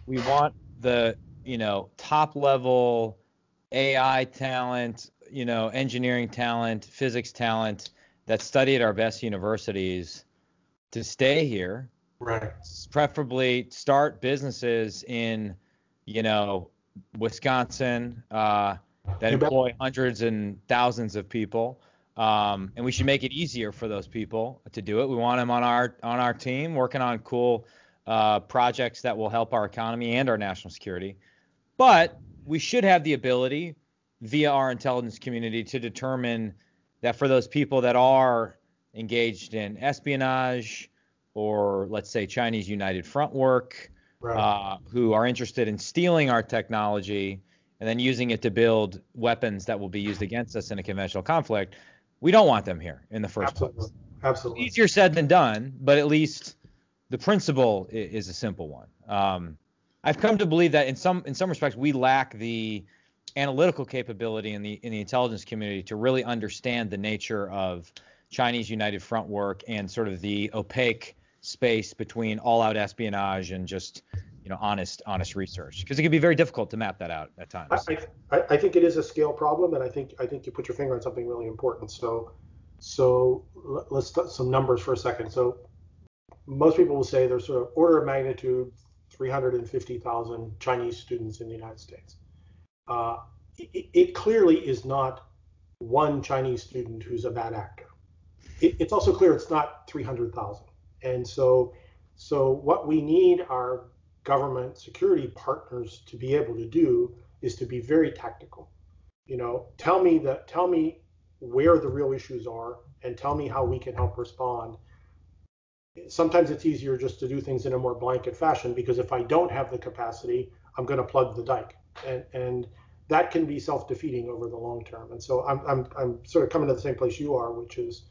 we want the, you know, top level A I talent, you know, engineering talent, physics talent that study at our best universities to stay here. Right. Preferably start businesses in, you know, Wisconsin uh, that employ hundreds and thousands of people, um, and we should make it easier for those people to do it. We want them on our on our team working on cool uh, projects that will help our economy and our national security. But we should have the ability via our intelligence community to determine that for those people that are engaged in espionage, or let's say Chinese United Front work, right, uh, who are interested in stealing our technology and then using it to build weapons that will be used against us in a conventional conflict, we don't want them here in the first Absolutely. place. Absolutely. Easier said than done, but at least the principle is a simple one. Um, I've come to believe that in some in some respects we lack the analytical capability in the in the intelligence community to really understand the nature of Chinese United Front work and sort of the opaque space between all-out espionage and just, you know, honest, honest research, because it can be very difficult to map that out at times. I, I, I think it is a scale problem, and I think I think you put your finger on something really important. So, so let's talk some numbers for a second. So, most people will say there's sort of order of magnitude three hundred fifty thousand Chinese students in the United States. Uh, it, it clearly is not one Chinese student who's a bad actor. It, it's also clear it's not three hundred thousand. And so, so what we need our government security partners to be able to do is to be very tactical. You know, tell me that, tell me where the real issues are, and tell me how we can help respond. Sometimes it's easier just to do things in a more blanket fashion, because if I don't have the capacity, I'm going to plug the dike, and and that can be self-defeating over the long term. And so I'm I'm I'm sort of coming to the same place you are, which is.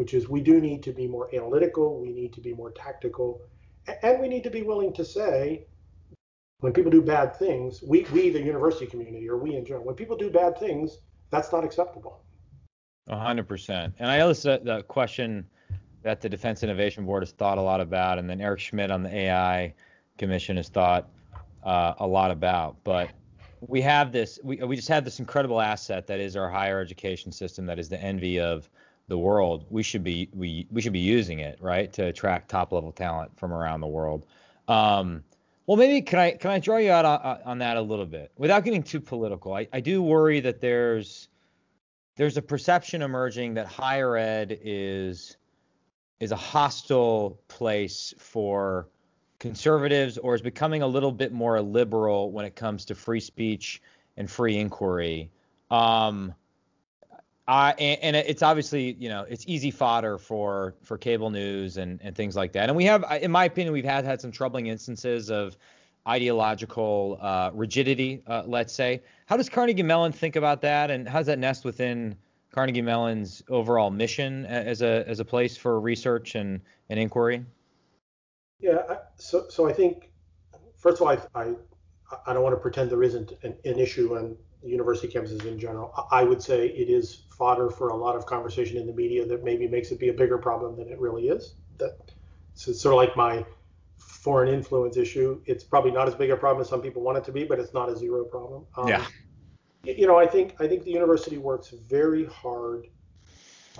which is we do need to be more analytical, we need to be more tactical, and we need to be willing to say, when people do bad things, we, we the university community, or we in general, when people do bad things, that's not acceptable. one hundred percent. And I noticed that the question that the Defense Innovation Board has thought a lot about, and then Eric Schmidt on the A I Commission has thought uh, a lot about, but we have this, we, we just have this incredible asset that is our higher education system that is the envy of the world. We should be we we should be using it, right, to attract top level talent from around the world. Um, well, maybe can I can I draw you out on, on that a little bit without getting too political? I, I do worry that there's there's a perception emerging that higher ed is is a hostile place for conservatives, or is becoming a little bit more liberal when it comes to free speech and free inquiry. Um, I, and it's obviously, you know, it's easy fodder for for cable news and, and things like that. And we have, in my opinion, we've had, had some troubling instances of ideological uh, rigidity, uh, let's say. How does Carnegie Mellon think about that, and how does that nest within Carnegie Mellon's overall mission as a as a place for research and, and inquiry? Yeah, so so I think, first of all, I I, I don't want to pretend there isn't an, an issue on university campuses in general. I would say it is fodder for a lot of conversation in the media that maybe makes it be a bigger problem than it really is. That, so it's sort of like my foreign influence issue. It's probably not as big a problem as some people want it to be, but it's not a zero problem. Um, yeah. You know, I think I think the university works very hard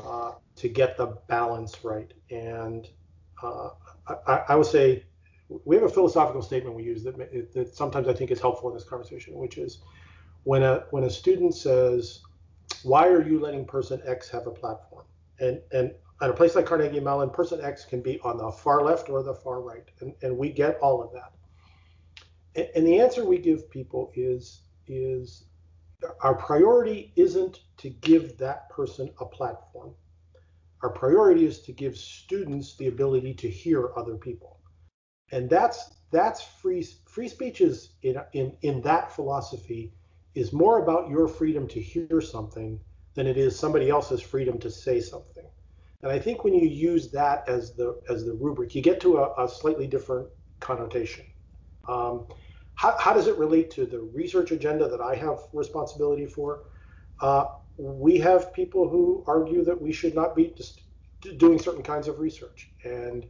uh, to get the balance right. And uh, I, I would say we have a philosophical statement we use that, that sometimes I think is helpful in this conversation, which is when a when a student says, "Why are you letting person X have a platform?" and and at a place like Carnegie Mellon, person X can be on the far left or the far right, and, and we get all of that. And, and the answer we give people is is. Our priority isn't to give that person a platform. Our priority is to give students the ability to hear other people. And that's that's free free speech is in in, in that philosophy is more about your freedom to hear something than it is somebody else's freedom to say something. And I think when you use that as the as the rubric, you get to a, a slightly different connotation. Um, How, how does it relate to the research agenda that I have responsibility for? Uh, we have people who argue that we should not be just doing certain kinds of research. And,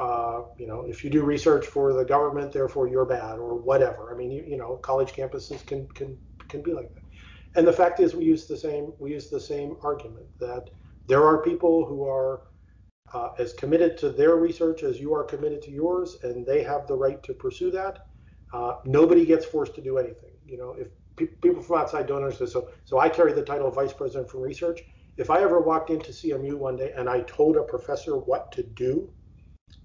uh, you know, if you do research for the government, therefore you're bad or whatever. I mean, you, you know, college campuses can, can, can be like that. And the fact is we use the same, we use the same argument that there are people who are uh, as committed to their research as you are committed to yours, and they have the right to pursue that. Uh, nobody gets forced to do anything. You know, if pe- people from outside don't understand, so so I carry the title of vice president for research. If I ever walked into C M U one day and I told a professor what to do,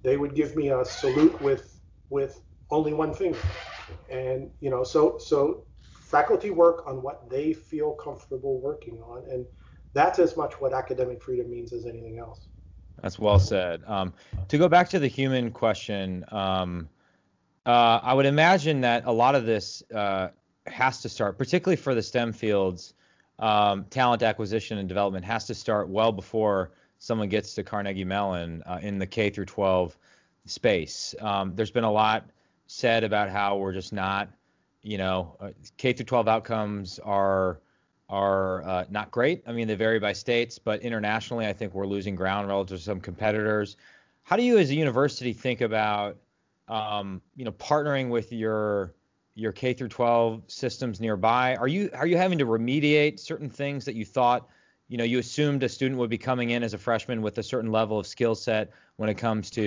they would give me a salute with with only one finger. And you know, so so faculty work on what they feel comfortable working on, and that's as much what academic freedom means as anything else. That's well said. Um, to go back to the human question. Um, Uh, I would imagine that a lot of this uh, has to start, particularly for the STEM fields, um, talent acquisition and development has to start well before someone gets to Carnegie Mellon uh, in the K through twelve space. Um, there's been a lot said about how we're just not, you know, uh, K through twelve outcomes are are uh, not great. I mean, they vary by states, but internationally, I think we're losing ground relative to some competitors. How do you, as a university, think about Um, you know, partnering with your your K through twelve systems nearby? Are you are you having to remediate certain things that you thought, you know, you assumed a student would be coming in as a freshman with a certain level of skill set when it comes to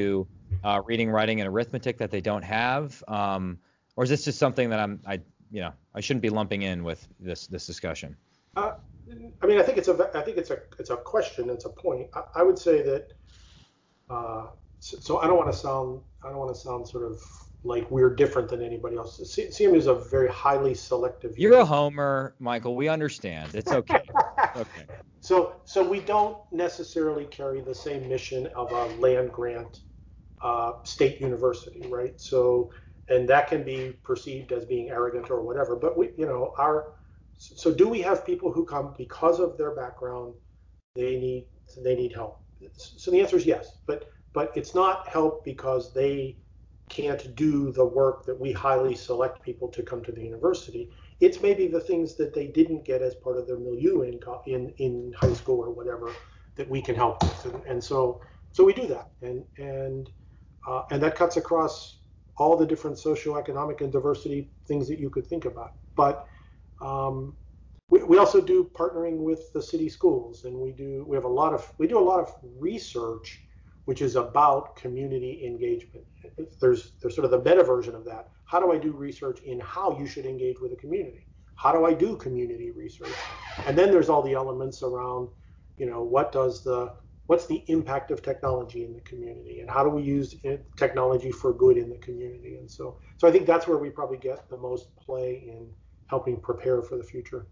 uh, reading, writing, and arithmetic that they don't have? Um, or is this just something that I'm I you know I shouldn't be lumping in with this this discussion? Uh, I mean, I think it's a I think it's a it's a question. It's a point. I, I would say that. Uh, So, so I don't want to sound I don't want to sound sort of like we're different than anybody else. C M U is a very highly selective. You're unit. A homer, Michael. We understand. It's okay. okay. So so we don't necessarily carry the same mission of a land grant uh, state university, right? So and that can be perceived as being arrogant or whatever. But we you know our so do we have people who come because of their background? They need they need help. So the answer is yes, but. But it's not help because they can't do the work that we highly select people to come to the university. It's maybe the things that they didn't get as part of their milieu in in, in high school or whatever that we can help with. And, and so so we do that. And and uh, and that cuts across all the different socioeconomic and diversity things that you could think about. But um, we, we also do partnering with the city schools, and we do we have a lot of we do a lot of research, which is about community engagement. There's, there's sort of the meta version of that. How do I do research in how you should engage with a community? How do I do community research? And then there's all the elements around, you know, what does the, what's the impact of technology in the community, and how do we use technology for good in the community? And so, so I think that's where we probably get the most play in helping prepare for the future.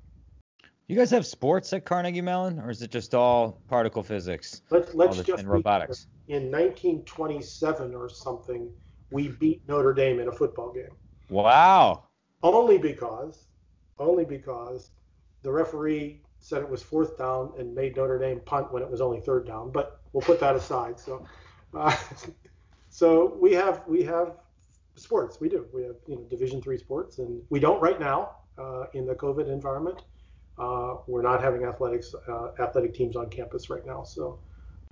You guys have sports at Carnegie Mellon, or is it just all particle physics? Let's, let's the, just and robotics. In nineteen twenty-seven or something, we beat Notre Dame in a football game. Wow. Only because, only because the referee said it was fourth down and made Notre Dame punt when it was only third down. But we'll put that aside. So, uh, so we have we have sports. We do. We have you know Division three sports, and we don't right now uh, in the COVID environment. Uh, we're not having athletics uh, athletic teams on campus right now. So,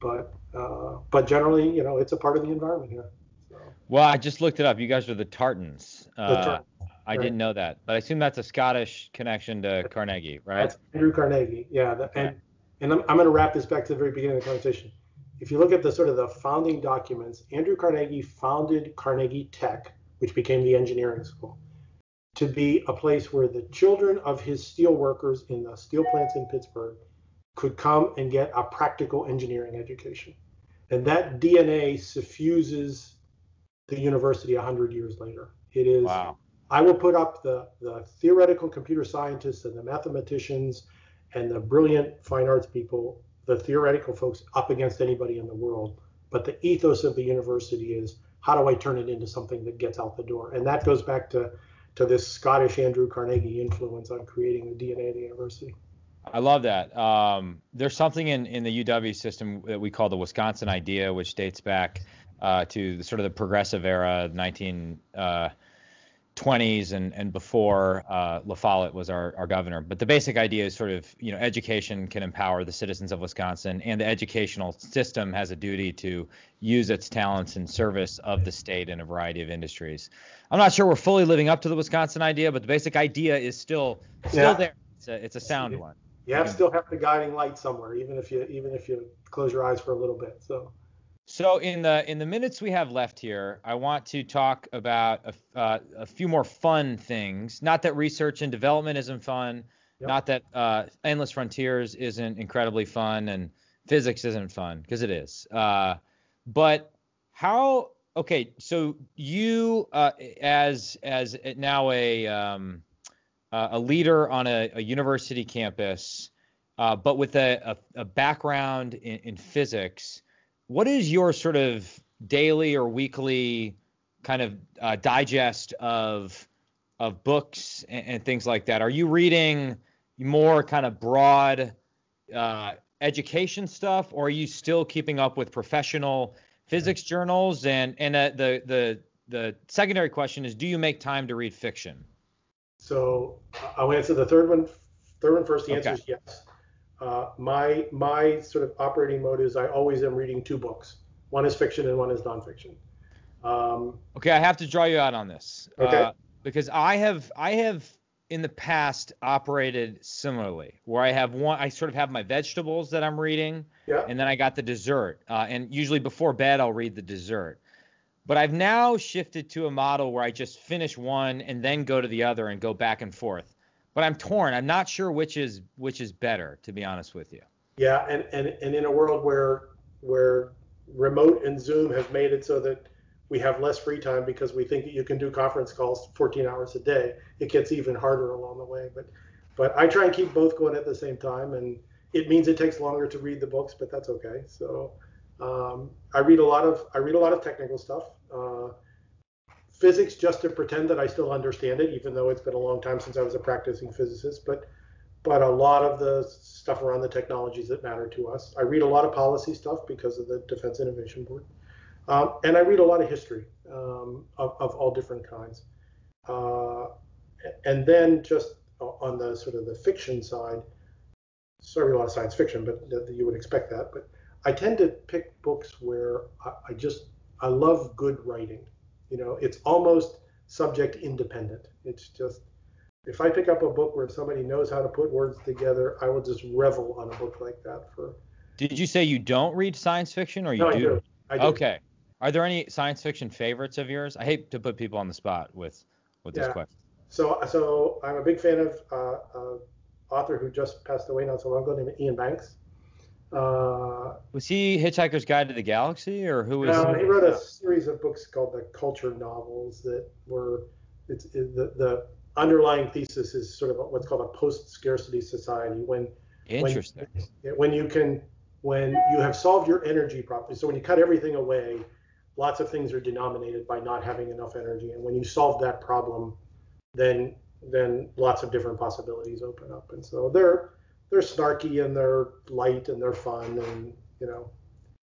but uh, but generally, you know, it's a part of the environment here. So. Well, I just looked it up. You guys are the Tartans. Uh, the Tartans. I right. didn't know that, but I assume that's a Scottish connection to Carnegie, right? That's Andrew Carnegie, yeah. The, okay. And and I'm, I'm going to wrap this back to the very beginning of the conversation. If you look at the sort of the founding documents, Andrew Carnegie founded Carnegie Tech, which became the engineering school, to be a place where the children of his steel workers in the steel plants in Pittsburgh could come and get a practical engineering education. And that D N A suffuses the university one hundred years later. It is... Wow. I will put up the, the theoretical computer scientists and the mathematicians and the brilliant fine arts people, the theoretical folks, up against anybody in the world. But the ethos of the university is, how do I turn it into something that gets out the door? And that goes back to, to this Scottish Andrew Carnegie influence on creating the D N A of the university. I love that. Um, there's something in, in the U W system that we call the Wisconsin idea, which dates back uh, to the, sort of the progressive era, nineteen twenties and, and before uh, La Follette was our, our governor. But the basic idea is sort of, you know, education can empower the citizens of Wisconsin, and the educational system has a duty to use its talents in service of the state in a variety of industries. I'm not sure we're fully living up to the Wisconsin idea, but the basic idea is still still yeah. there. It's a, it's a sound you, one. You have, still have the guiding light somewhere, even if you even if you close your eyes for a little bit. So. So in the in the minutes we have left here, I want to talk about a, uh, a few more fun things. Not that research and development isn't fun, yep. Not that uh, Endless Frontiers isn't incredibly fun, and physics isn't fun, because it is. Uh, but how? Okay, so you uh, as as now a um, a leader on a, a university campus, uh, but with a, a, a background in, in physics. What is your sort of daily or weekly kind of uh, digest of of books and, and things like that? Are you reading more kind of broad uh, education stuff, or are you still keeping up with professional physics journals? And and uh, the the the secondary question is, do you make time to read fiction? So I'll answer the third one. Third one first. The okay. answer is yes. Uh, my my sort of operating mode is I always am reading two books. One is fiction and one is nonfiction. Um, okay, I have to draw you out on this okay. uh, because I have I have in the past operated similarly, where I have one I sort of have my vegetables that I'm reading, yeah. and then I got the dessert, uh, and usually before bed I'll read the dessert. But I've now shifted to a model where I just finish one and then go to the other and go back and forth. But I'm torn. I'm not sure which is which is better, to be honest with you. Yeah, and, and, and in a world where where remote and Zoom have made it so that we have less free time because we think that you can do conference calls fourteen hours a day, it gets even harder along the way. But but I try and keep both going at the same time, and it means it takes longer to read the books, but that's okay. So um, I read a lot of I read a lot of technical stuff. Uh, Physics, just to pretend that I still understand it, even though it's been a long time since I was a practicing physicist, but but a lot of the stuff around the technologies that matter to us. I read a lot of policy stuff because of the Defense Innovation Board. Um, and I read a lot of history um, of, of all different kinds. Uh, and then just on the sort of the fiction side, so I read a lot of science fiction, but th- you would expect that. But I tend to pick books where I, I just, I love good writing. You know, it's almost subject independent. It's just, if I pick up a book where somebody knows how to put words together, I will just revel on a book like that for. Did you say you don't read science fiction, or you no, do? I do? I do. Okay. Are there any science fiction favorites of yours? I hate to put people on the spot with, with yeah. this question. So, so I'm a big fan of uh, an author who just passed away not so long ago named Iain Banks. Uh, was he Hitchhiker's Guide to the Galaxy, or who was? No, he wrote a series of books called the Culture novels that were. It's it, the the underlying thesis is sort of what's called a post-scarcity society when. Interesting. When, when you can, when you have solved your energy problem, so when you cut everything away, lots of things are denominated by not having enough energy. And when you solve that problem, then then lots of different possibilities open up. And so they're they're snarky and they're light and they're fun. And, you know,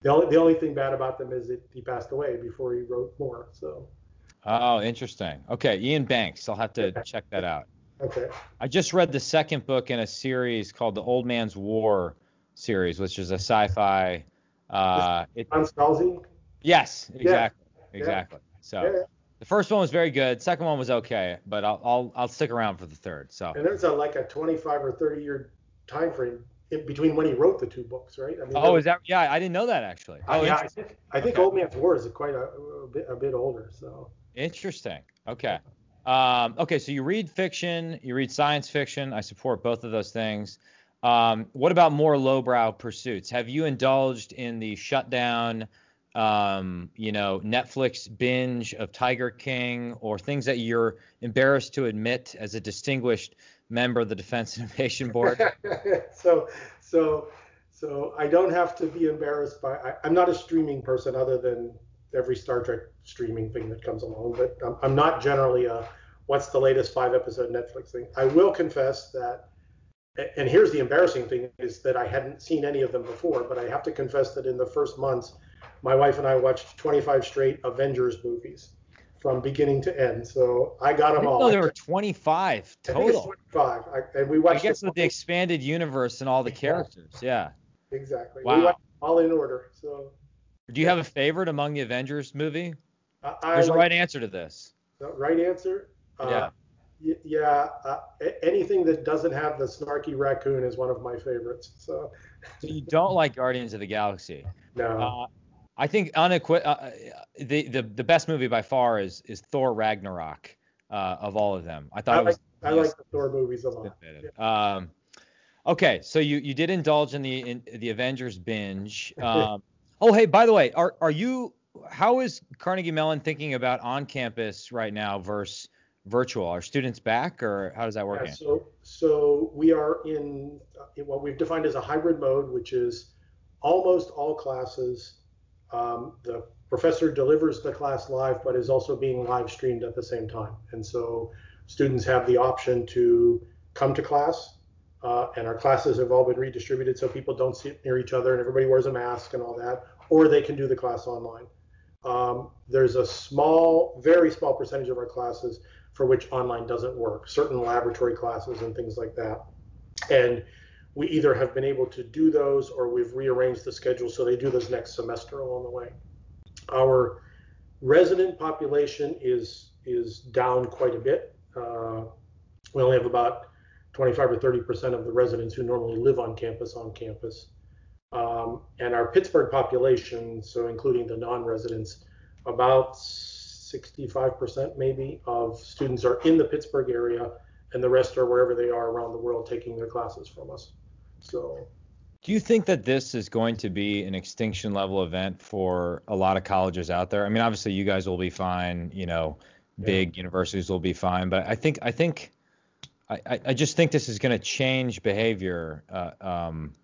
the only, the only thing bad about them is that he passed away before he wrote more. So. Oh, interesting. Okay. Iain Banks. I'll have to check that out. Okay. I just read the second book in a series called the Old Man's War series, which is a sci-fi. Uh, it, Ron Scalzi? Yes, exactly. Yeah. Exactly. So yeah. The first one was very good. Second one was okay, but I'll, I'll, I'll stick around for the third. So. And there's a, like a twenty-five or thirty year time frame in between when he wrote the two books, right? I mean, oh, is that? Yeah, I didn't know that actually. Oh, yeah, I think, I think okay. Old Man's War is quite a, a, bit, a bit older. So. Interesting. Okay. Um, okay, so you read fiction, you read science fiction. I support both of those things. Um, what about more lowbrow pursuits? Have you indulged in the shutdown, um, you know, Netflix binge of Tiger King, or things that you're embarrassed to admit as a distinguished member of the Defense Innovation Board? so, so, so I don't have to be embarrassed by. I, I'm not a streaming person, other than every Star Trek streaming thing that comes along. But I'm, I'm not generally a what's the latest five episode Netflix thing. I will confess that. And here's the embarrassing thing, is that I hadn't seen any of them before, but I have to confess that in the first months, my wife and I watched twenty-five straight Avengers movies from beginning to end. So I got them all. No, there were twenty-five total. twenty-five. I, and we watched. I guess with the expanded universe and all the characters. Yeah. Exactly. Wow. We watched all in order. So. Do you have a favorite among the Avengers movie? Uh, There's like, a right answer to this. The right answer? Uh, yeah. Yeah, uh, anything that doesn't have the snarky raccoon is one of my favorites. So, so you don't like Guardians of the Galaxy? No. Uh, I think unequi- uh, the, the the best movie by far is is Thor Ragnarok uh, of all of them. I thought I it was. Like, I like the Thor movies a lot. Yeah. Um, okay, so you, you did indulge in the in, the Avengers binge. Um, oh, hey, by the way, are are you? How is Carnegie Mellon thinking about on campus right now versus virtual? Are students back, or how does that work? Yeah, so, so we are in, in what we've defined as a hybrid mode, which is almost all classes. Um, the professor delivers the class live, but is also being live streamed at the same time. And so students have the option to come to class, uh, and our classes have all been redistributed so people don't sit near each other and everybody wears a mask and all that, or they can do the class online. Um, there's a small, very small percentage of our classes for which online doesn't work, certain laboratory classes and things like that. And we either have been able to do those, or we've rearranged the schedule so they do those next semester along the way. Our resident population is is down quite a bit. Uh, we only have about twenty-five or thirty percent of the residents who normally live on campus on campus. Um, and our Pittsburgh population, so including the non-residents, about sixty-five percent maybe of students are in the Pittsburgh area, and the rest are wherever they are around the world taking their classes from us. So, do you think that this is going to be an extinction level event for a lot of colleges out there? I mean, obviously you guys will be fine, you know, big yeah. universities will be fine, but I think I think I, I just think this is going to change behavior uh, um,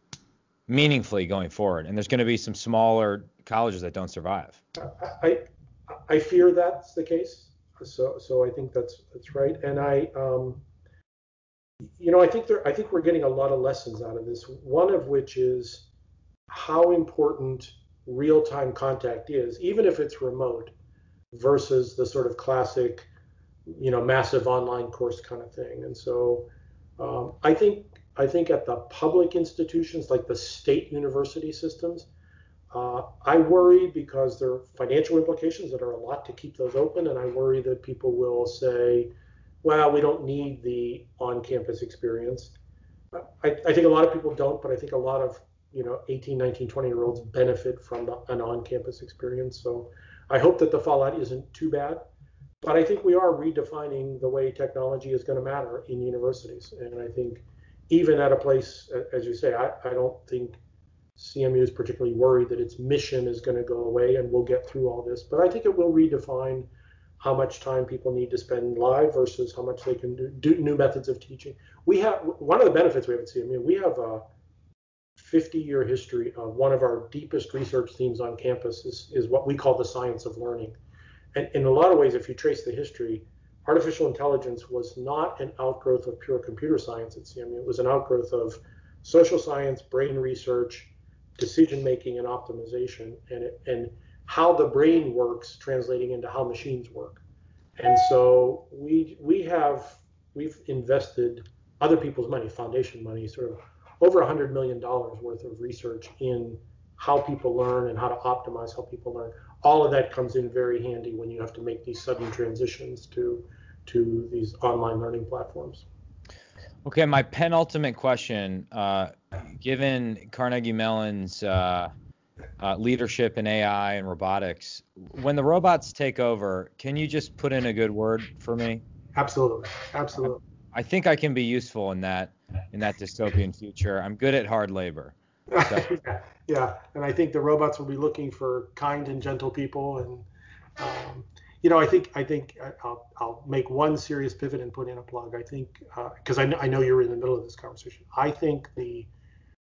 meaningfully going forward, and there's going to be some smaller colleges that don't survive. I, I I fear that's the case. So, so I think that's that's right. And I, um, you know, I think there, I think we're getting a lot of lessons out of this. One of which is how important real-time contact is, even if it's remote, versus the sort of classic, you know, massive online course kind of thing. And so, um, I think I think at the public institutions, like the state university systems. Uh, I worry because there are financial implications that are a lot to keep those open, and I worry that people will say, well, we don't need the on-campus experience. I, I think a lot of people don't, but I think a lot of, you know, eighteen, nineteen, twenty-year-olds benefit from the, an on-campus experience. So I hope that the fallout isn't too bad, but I think we are redefining the way technology is going to matter in universities. And I think even at a place, as you say, I, I don't think C M U is particularly worried that its mission is going to go away and we'll get through all this. But I think it will redefine how much time people need to spend live versus how much they can do, do new methods of teaching. We have one of the benefits we have at C M U. We have a fifty-year history, uh, one of our deepest research themes on campus is, is what we call the science of learning. And in a lot of ways, if you trace the history, artificial intelligence was not an outgrowth of pure computer science at C M U. It was an outgrowth of social science, brain research, decision making, and optimization, and it, and how the brain works translating into how machines work. And so we we have we've invested other people's money, foundation money, sort of over one hundred million dollars worth of research in how people learn and how to optimize how people learn. All of that comes in very handy when you have to make these sudden transitions to to these online learning platforms. Okay, my penultimate question, uh, given Carnegie Mellon's uh, uh, leadership in A I and robotics, when the robots take over, can you just put in a good word for me? Absolutely, absolutely. I, I think I can be useful in that in that dystopian future. I'm good at hard labor. So. yeah, yeah, and I think the robots will be looking for kind and gentle people, and um, you know, I think I think I'll, I'll make one serious pivot and put in a plug. I think because uh, I, I know you're in the middle of this conversation. I think the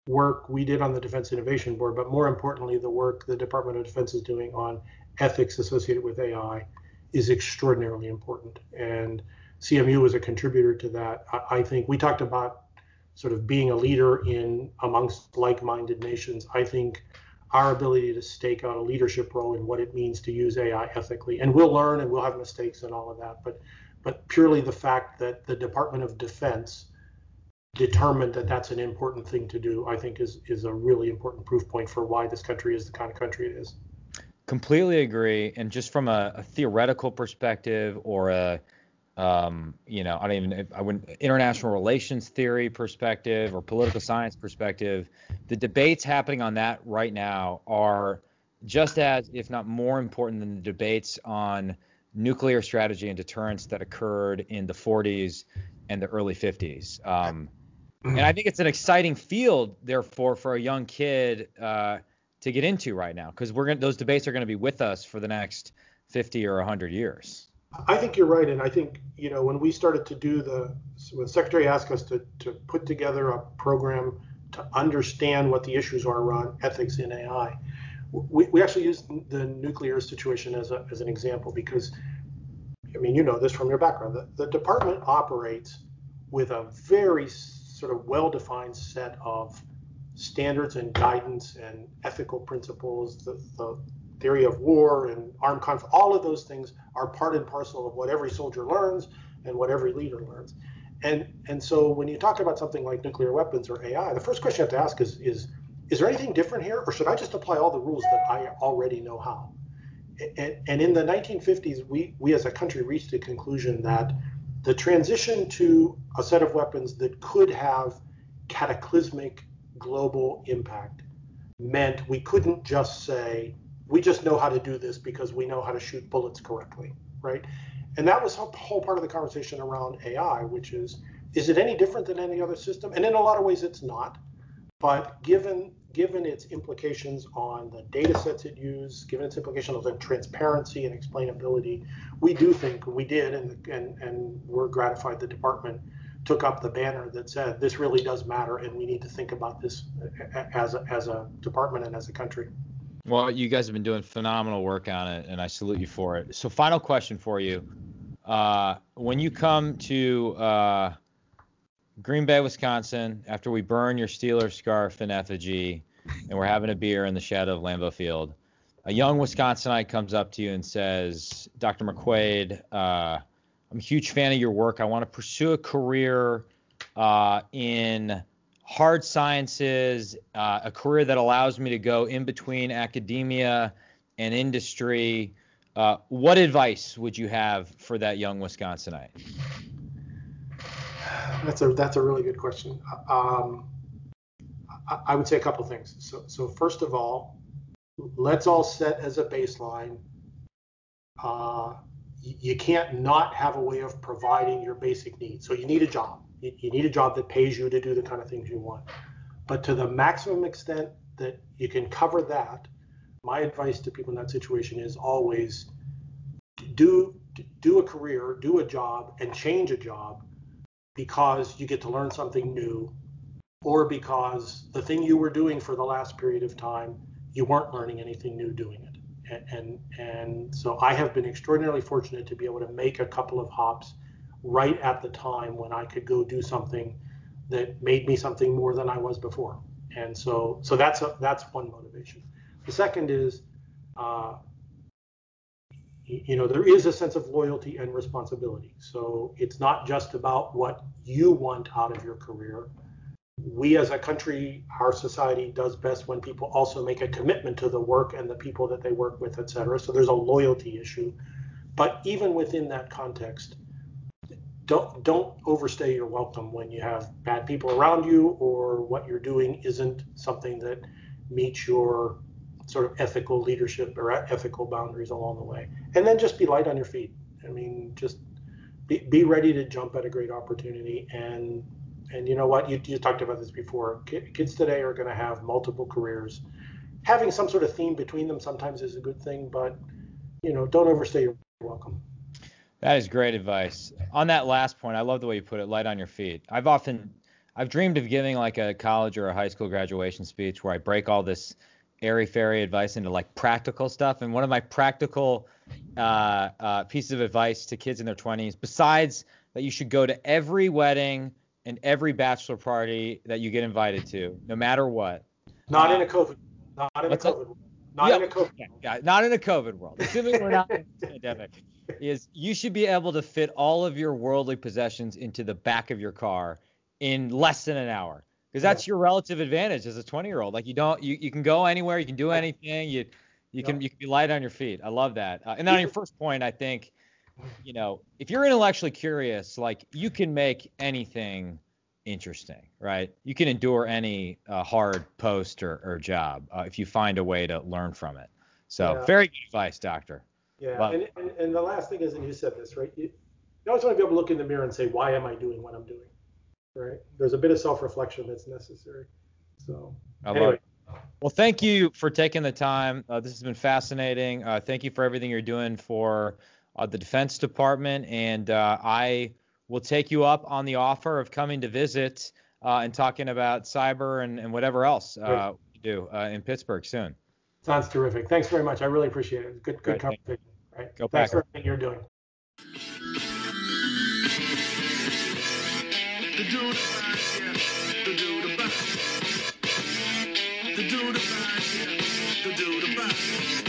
work we did on the Defense Innovation Board, but more importantly, the work the Department of Defense is doing on ethics associated with A I, is extraordinarily important. And C M U was a contributor to that. I, I think we talked about sort of being a leader in amongst like-minded nations. I think our ability to stake out a leadership role in what it means to use A I ethically. And we'll learn and we'll have mistakes and all of that, but but purely the fact that the Department of Defense determined that that's an important thing to do, I think is, is a really important proof point for why this country is the kind of country it is. Completely agree. And just from a, a theoretical perspective or a, um, you know, I don't even, I wouldn't, international relations theory perspective or political science perspective, the debates happening on that right now are just as, if not more important than the debates on nuclear strategy and deterrence that occurred in the forties and the early fifties. Um, and I think it's an exciting field, therefore, for a young kid uh, to get into right now, because we're gonna, those debates are going to be with us for the next fifty or one hundred years. I think you're right, and I think, you know, when we started to do the, when the Secretary asked us to, to put together a program to understand what the issues are around ethics in A I, we, we actually used the nuclear situation as a as an example because, I mean, you know this from your background, the, the department operates with a very sort of well-defined set of standards and guidance and ethical principles, the, the theory of war and armed conflict, all of those things are part and parcel of what every soldier learns and what every leader learns. And and so when you talk about something like nuclear weapons or A I, the first question you have to ask is, is, is there anything different here? Or should I just apply all the rules that I already know how? And, and in the nineteen fifties, we, we as a country reached a conclusion that the transition to a set of weapons that could have cataclysmic global impact meant we couldn't just say, we just know how to do this because we know how to shoot bullets correctly, right? And that was the whole part of the conversation around A I, which is, is it any different than any other system? And in a lot of ways it's not, but given given its implications on the data sets it uses, given its implications on the transparency and explainability, we do think we did, and, and, and we're gratified the department took up the banner that said, this really does matter and we need to think about this as a, as a department and as a country. Well, you guys have been doing phenomenal work on it, and I salute you for it. So final question for you. Uh, when you come to uh, Green Bay, Wisconsin, after we burn your Steelers scarf in effigy and we're having a beer in the shadow of Lambeau Field, a young Wisconsinite comes up to you and says, Doctor McQuade, uh, I'm a huge fan of your work. I want to pursue a career uh, in hard sciences, uh, a career that allows me to go in between academia and industry. Uh, what advice would you have for that young Wisconsinite? That's a that's a really good question. Um, I, I would say a couple things. So so first of all, let's all set as a baseline. Uh, you can't not have a way of providing your basic needs. So you need a job. You need a job that pays you to do the kind of things you want. But to the maximum extent that you can cover that, my advice to people in that situation is always do do a career, do a job, and change a job because you get to learn something new or because the thing you were doing for the last period of time, you weren't learning anything new doing it. And, and, and so I have been extraordinarily fortunate to be able to make a couple of hops right at the time when I could go do something that made me something more than I was before. And so, so that's a, that's one motivation. The second is, uh, you know, there is a sense of loyalty and responsibility. So it's not just about what you want out of your career. We as a country, our society does best when people also make a commitment to the work and the people that they work with, et cetera. So there's a loyalty issue. But even within that context, don't don't overstay your welcome when you have bad people around you or what you're doing isn't something that meets your sort of ethical leadership or ethical boundaries along the way. And then just be light on your feet. I mean, just be, be ready to jump at a great opportunity. And and you know what, you, you talked about this before. Kids today are gonna have multiple careers. Having some sort of theme between them sometimes is a good thing, but you know, don't overstay your welcome. That is great advice. On that last point, I love the way you put it, light on your feet. I've often, I've dreamed of giving like a college or a high school graduation speech where I break all this airy-fairy advice into like practical stuff. And one of my practical uh, uh, pieces of advice to kids in their twenties, besides that you should go to every wedding and every bachelor party that you get invited to, no matter what. Not uh, in a COVID, not in a COVID world. Not yeah, in a COVID yeah, world. Yeah, not in a COVID world, assuming we're not in a pandemic, is you should be able to fit all of your worldly possessions into the back of your car in less than an hour. Because that's your relative advantage as a twenty-year-old. Like you don't, you, you can go anywhere, you can do anything, you you yeah. can you can be light on your feet. I love that. Uh, and then on your first point, I think, you know, if you're intellectually curious, like you can make anything interesting, right? You can endure any uh, hard post or, or job uh, if you find a way to learn from it. So yeah. Very good advice, doctor. Yeah, and, and and the last thing is, and you said this, right? You, you always want to be able to look in the mirror and say, why am I doing what I'm doing? Right. There's a bit of self-reflection that's necessary. So anyway. Well, thank you for taking the time. Uh, this has been fascinating. Uh, thank you for everything you're doing for uh, the Defense Department. And uh, I will take you up on the offer of coming to visit uh, and talking about cyber and, and whatever else uh, we do uh, in Pittsburgh soon. Sounds terrific. Thanks very much. I really appreciate it. Good, good conversation. All right. Go Thanks for everything you're doing. The dude abides here, the dude abides. The dude abides here, the dude abides.